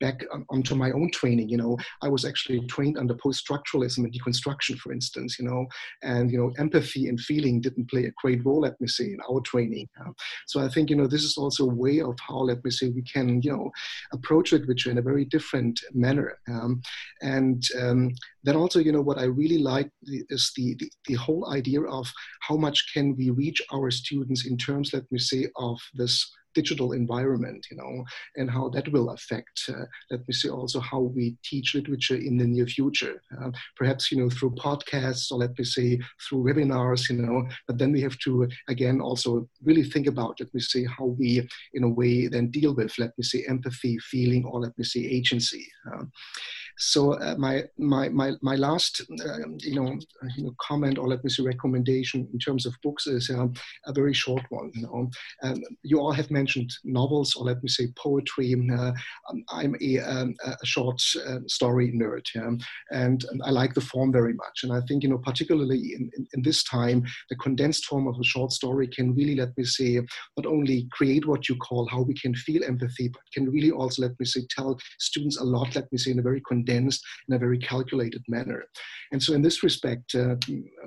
back onto my own training, you know, I was actually trained under post-structuralism and deconstruction, for instance, you know, and, you know, empathy and feeling didn't play a great role, let me say, in our training. Uh, so I think, you know, this is also a way of how, let me say, we can, you know, approach literature in a very different manner. Um, and um, then also, you know, what I really like is the, the, the whole idea of how much can we reach our students in terms, let me say, of this digital environment, you know, and how that will affect, uh, let me say, also how we teach literature in the near future. Uh, perhaps, you know, through podcasts, or let me say, through webinars, you know, but then we have to, again, also really think about, let me say, how we, in a way, then deal with, let me say, empathy, feeling, or let me say, agency. Uh, So uh, my my my my last um, you know you know comment, or let me say recommendation in terms of books, is um, a very short one. You know, um, you all have mentioned novels, or let me say poetry. Uh, I'm a, um, a short uh, story nerd, yeah? and, and I like the form very much. And I think you know particularly in, in, in this time, the condensed form of a short story can really, let me say, not only create what you call how we can feel empathy, but can really also, let me say, tell students a lot, let me say, in a very condensed, in a very calculated manner. And so in this respect, uh,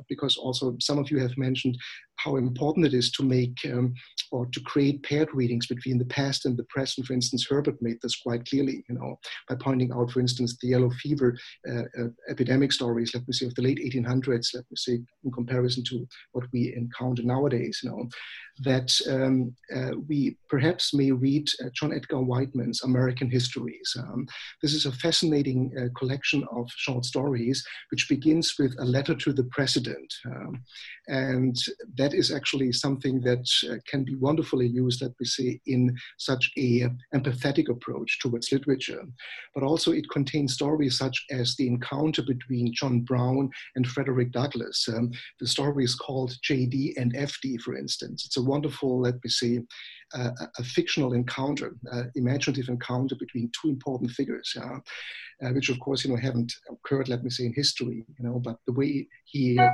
because also some of you have mentioned how important it is to make um, or to create paired readings between the past and the present. For instance, Herbert made this quite clearly, you know, by pointing out, for instance, the Yellow Fever uh, uh, epidemic stories, let me say, of the late eighteen hundreds, let me say, in comparison to what we encounter nowadays, you know, that um, uh, we perhaps may read uh, John Edgar Whiteman's American Histories. Um, this is a fascinating uh, collection of short stories, which begins with a letter to the president. Um, and that That is actually something that uh, can be wonderfully used, let me say, in such a empathetic approach towards literature. But also it contains stories such as the encounter between John Brown and Frederick Douglass. Um, the story is called J D and F D, for instance. It's a wonderful, let me say, uh, a fictional encounter, uh, imaginative encounter between two important figures, yeah? uh, which of course, you know, haven't occurred, let me say, in history, you know, but the way he uh,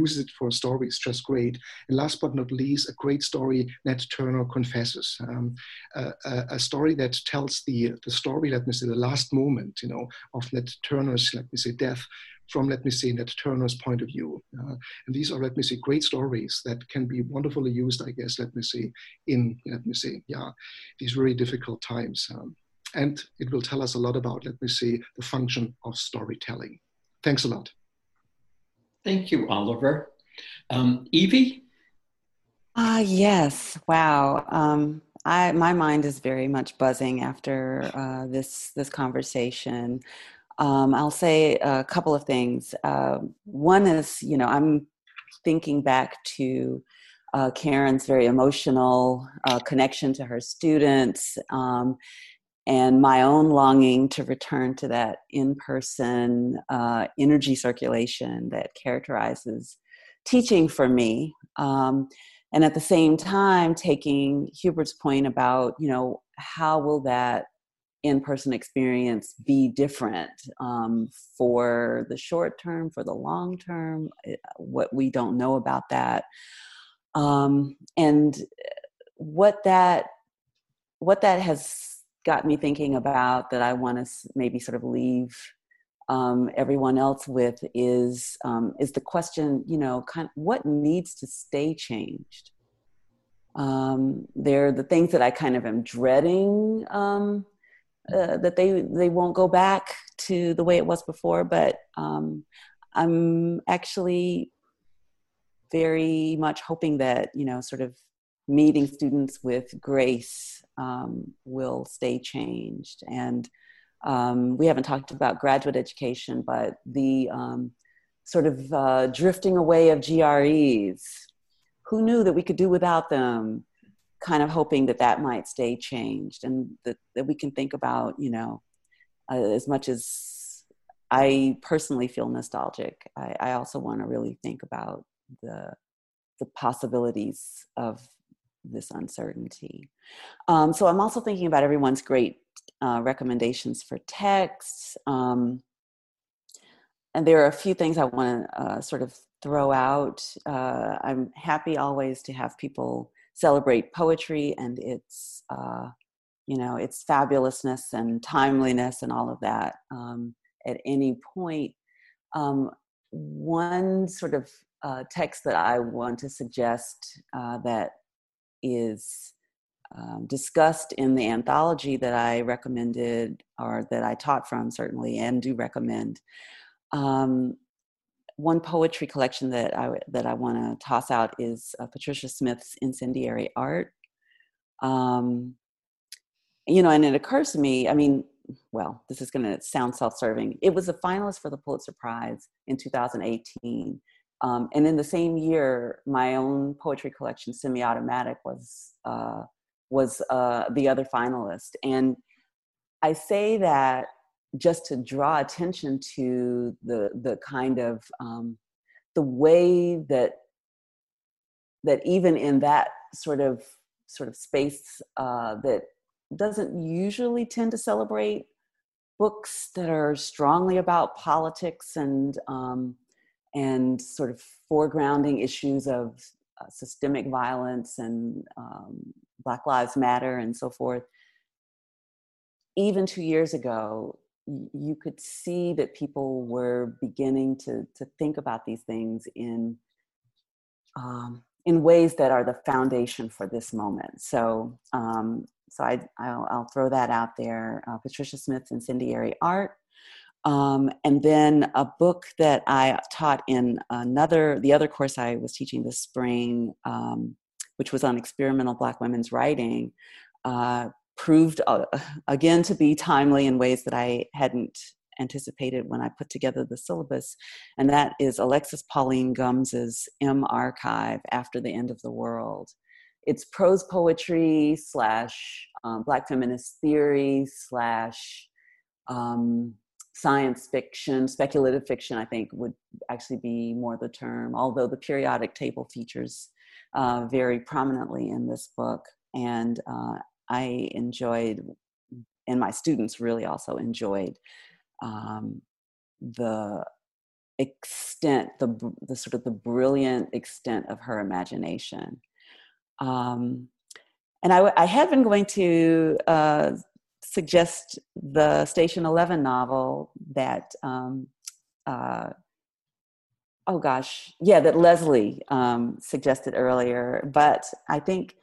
uses it for stories is just great. And last but not least, a great story, Ned Turner Confesses, um, a, a story that tells the, the story, let me say, the last moment, you know, of Ned Turner's, let me say, death, from, let me say, Ned Turner's point of view. Uh, and these are, let me say, great stories that can be wonderfully used, I guess, let me say, in, let me say, yeah, these very difficult times. Um, and it will tell us a lot about, let me say, the function of storytelling. Thanks a lot. Thank you, Oliver. Um, Evie? Ah, uh, yes. Wow. Um, I, my mind is very much buzzing after uh, this, this conversation. Um, I'll say a couple of things. Uh, one is, you know, I'm thinking back to uh, Karen's very emotional uh, connection to her students, um, and my own longing to return to that in-person uh, energy circulation that characterizes teaching for me, um, and at the same time taking Hubert's point about, you know, how will that in-person experience be different um, for the short term, for the long term, what we don't know about that, um, and what that what that has got me thinking about, that I want to maybe sort of leave Um, everyone else with is um, is the question, you know, kind of what needs to stay changed. Um, they're the things that I kind of am dreading, um, uh, that they they won't go back to the way it was before. But um, I'm actually very much hoping that, you know, sort of meeting students with grace um, will stay changed. And Um, we haven't talked about graduate education, but the um, sort of uh, drifting away of G R Es, who knew that we could do without them, kind of hoping that that might stay changed, and that, that we can think about, you know, uh, as much as I personally feel nostalgic, I, I also want to really think about the the possibilities of this uncertainty. Um, so I'm also thinking about everyone's great Uh, recommendations for texts. Um, and there are a few things I want to uh, sort of throw out. Uh, I'm happy always to have people celebrate poetry and its, uh, you know, its fabulousness and timeliness and all of that um, at any point. Um, one sort of uh, text that I want to suggest uh, that is Um, discussed in the anthology that I recommended, or that I taught from certainly, and do recommend. Um, one poetry collection that I that I want to toss out is uh, Patricia Smith's Incendiary Art. Um, you know, and it occurs to me, I mean, well, this is going to sound self-serving. It was a finalist for the Pulitzer Prize in two thousand eighteen. Um, and in the same year, my own poetry collection, Semi-Automatic, was uh, was uh, the other finalist. And I say that just to draw attention to the the kind of um, the way that that even in that sort of sort of space uh, that doesn't usually tend to celebrate books that are strongly about politics and um, and sort of foregrounding issues of uh, systemic violence and um, Black Lives Matter and so forth. Even two years ago, you could see that people were beginning to to think about these things in um, in ways that are the foundation for this moment. So, um, so I I'll, I'll throw that out there. Uh, Patricia Smith's Incendiary Art, um, and then a book that I taught in another the other course I was teaching this spring, um, which was on experimental Black women's writing. Uh, proved uh, again to be timely in ways that I hadn't anticipated when I put together the syllabus. And that is Alexis Pauline Gumbs's M Archive, After the End of the World. It's prose poetry slash um, Black feminist theory slash um, science fiction, speculative fiction, I think would actually be more the term, although the periodic table features uh, very prominently in this book. And uh, I enjoyed, and my students really also enjoyed um, the extent, the, the sort of the brilliant extent of her imagination. Um, and I, I had been going to uh, suggest the Station eleven novel that, um, uh, oh gosh, yeah, that Leslie um, suggested earlier. But I think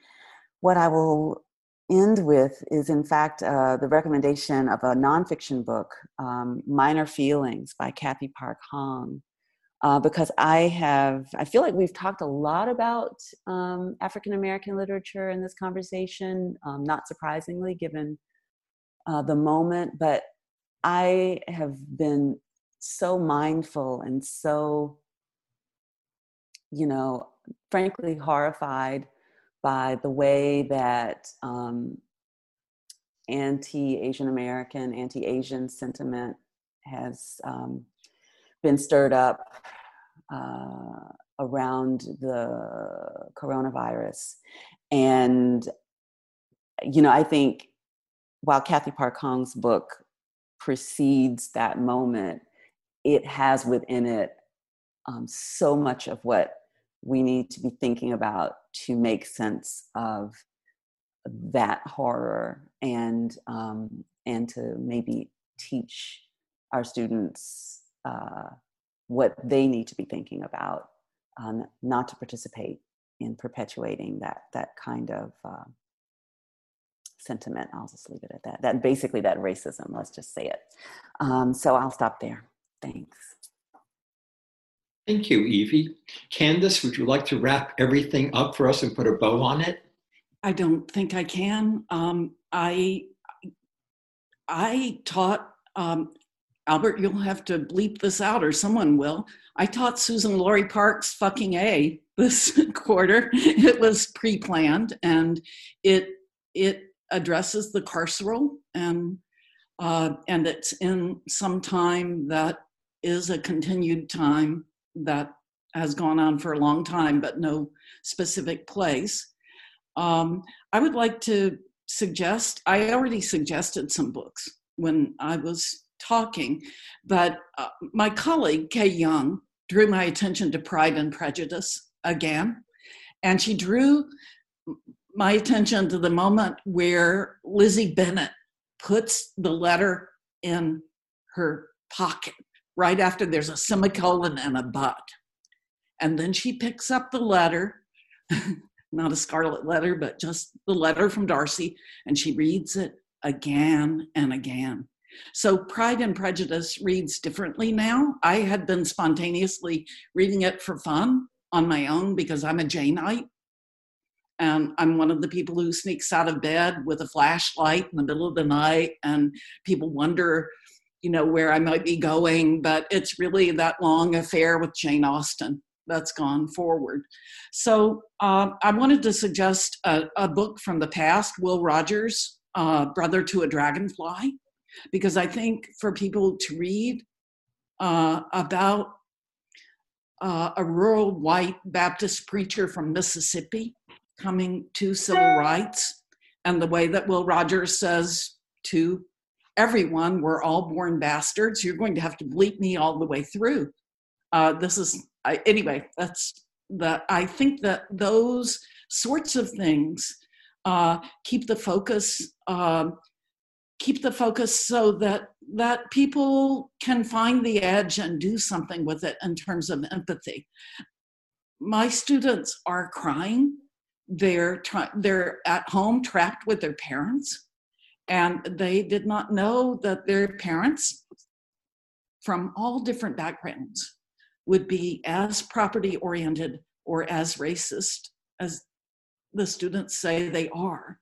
what I will end with is, in fact, uh, the recommendation of a nonfiction book, um, Minor Feelings by Kathy Park Hong, uh, because I have, I feel like we've talked a lot about um, African-American literature in this conversation, um, not surprisingly, given uh, the moment, but I have been so mindful and so, you know, frankly horrified by the way that um, anti-Asian American, anti-Asian sentiment has um, been stirred up uh, around the coronavirus. And, you know, I think while Kathy Park Hong's book precedes that moment, it has within it um, so much of what we need to be thinking about to make sense of that horror and um, and to maybe teach our students uh, what they need to be thinking about, um, not to participate in perpetuating that that kind of uh, sentiment. I'll just leave it at that. That basically that racism, let's just say it. Um, so I'll stop there. Thanks. Thank you, Evie. Candace, would you like to wrap everything up for us and put a bow on it? I don't think I can. Um, I I taught, um, Albert, you'll have to bleep this out or someone will. I taught Susan Laurie Park's fucking A this quarter. It was pre-planned and it it addresses the carceral and uh, and it's in some time that is a continued time that has gone on for a long time, but no specific place. Um, I would like to suggest, I already suggested some books when I was talking, but uh, my colleague, Kay Young, drew my attention to Pride and Prejudice again. And she drew my attention to the moment where Lizzie Bennett puts the letter in her pocket. Right after there's a semicolon and a but. And then she picks up the letter, not a scarlet letter, but just the letter from Darcy, and she reads it again and again. So Pride and Prejudice reads differently now. I had been spontaneously reading it for fun on my own because I'm a Janeite. And I'm one of the people who sneaks out of bed with a flashlight in the middle of the night, and people wonder, you know, where I might be going, but it's really that long affair with Jane Austen that's gone forward. So uh, I wanted to suggest a, a book from the past, Will Rogers, uh, Brother to a Dragonfly, because I think for people to read uh, about uh, a rural white Baptist preacher from Mississippi coming to civil rights, and the way that Will Rogers says to everyone, we're all born bastards, you're going to have to bleep me all the way through. Uh, this is, I, anyway, that's the, I think that those sorts of things uh, keep the focus, uh, keep the focus so that, that people can find the edge and do something with it in terms of empathy. My students are crying. They're, try- they're at home trapped with their parents, and they did not know that their parents from all different backgrounds would be as property oriented or as racist as the students say they are.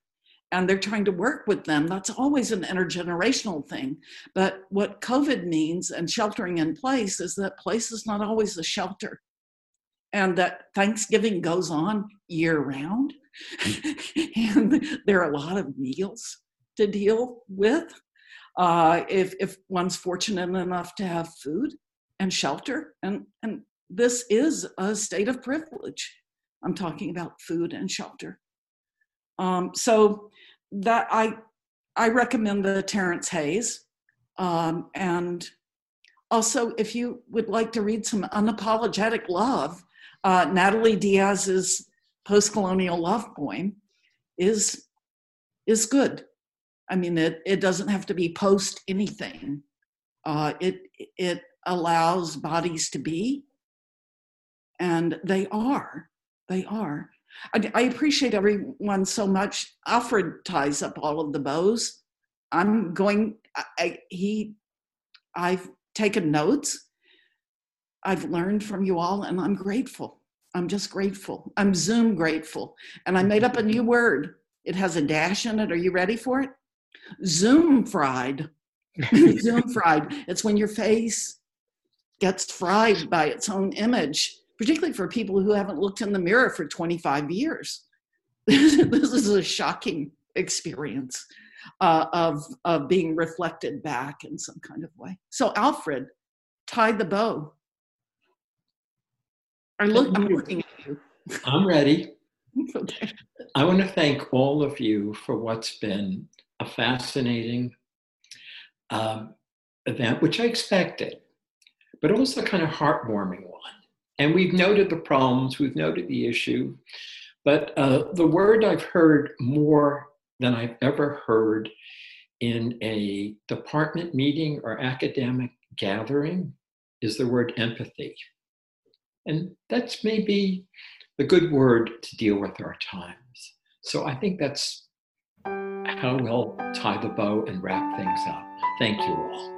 And they're trying to work with them. That's always an intergenerational thing. But what COVID means and sheltering in place is that place is not always a shelter. And that Thanksgiving goes on year round. And there are a lot of meals to deal with uh, if, if one's fortunate enough to have food and shelter. And, and this is a state of privilege. I'm talking about food and shelter. Um, so that I I recommend the Terrence Hayes. Um, and also, if you would like to read some unapologetic love, uh, Natalie Diaz's Postcolonial Love Poem is, is good. I mean, it, it doesn't have to be post anything. Uh, it it allows bodies to be, and they are. They are. I, I appreciate everyone so much. Alfred ties up all of the bows. I'm going, I, he, I've taken notes. I've learned from you all, and I'm grateful. I'm just grateful. I'm Zoom grateful. And I made up a new word. It has a dash in it. Are you ready for it? Zoom fried. Zoom fried. It's when your face gets fried by its own image, particularly for people who haven't looked in the mirror for twenty-five years. This is a shocking experience uh, of, of being reflected back in some kind of way. So Alfred, tie the bow. I look, I'm looking at you. I'm ready. Okay. I want to thank all of you for what's been a fascinating um, event, which I expected, but also a kind of heartwarming one. And we've noted the problems, we've noted the issue, but uh, the word I've heard more than I've ever heard in a department meeting or academic gathering is the word empathy. And that's maybe the good word to deal with our times. So I think that's how we'll tie the bow and wrap things up. Thank you all.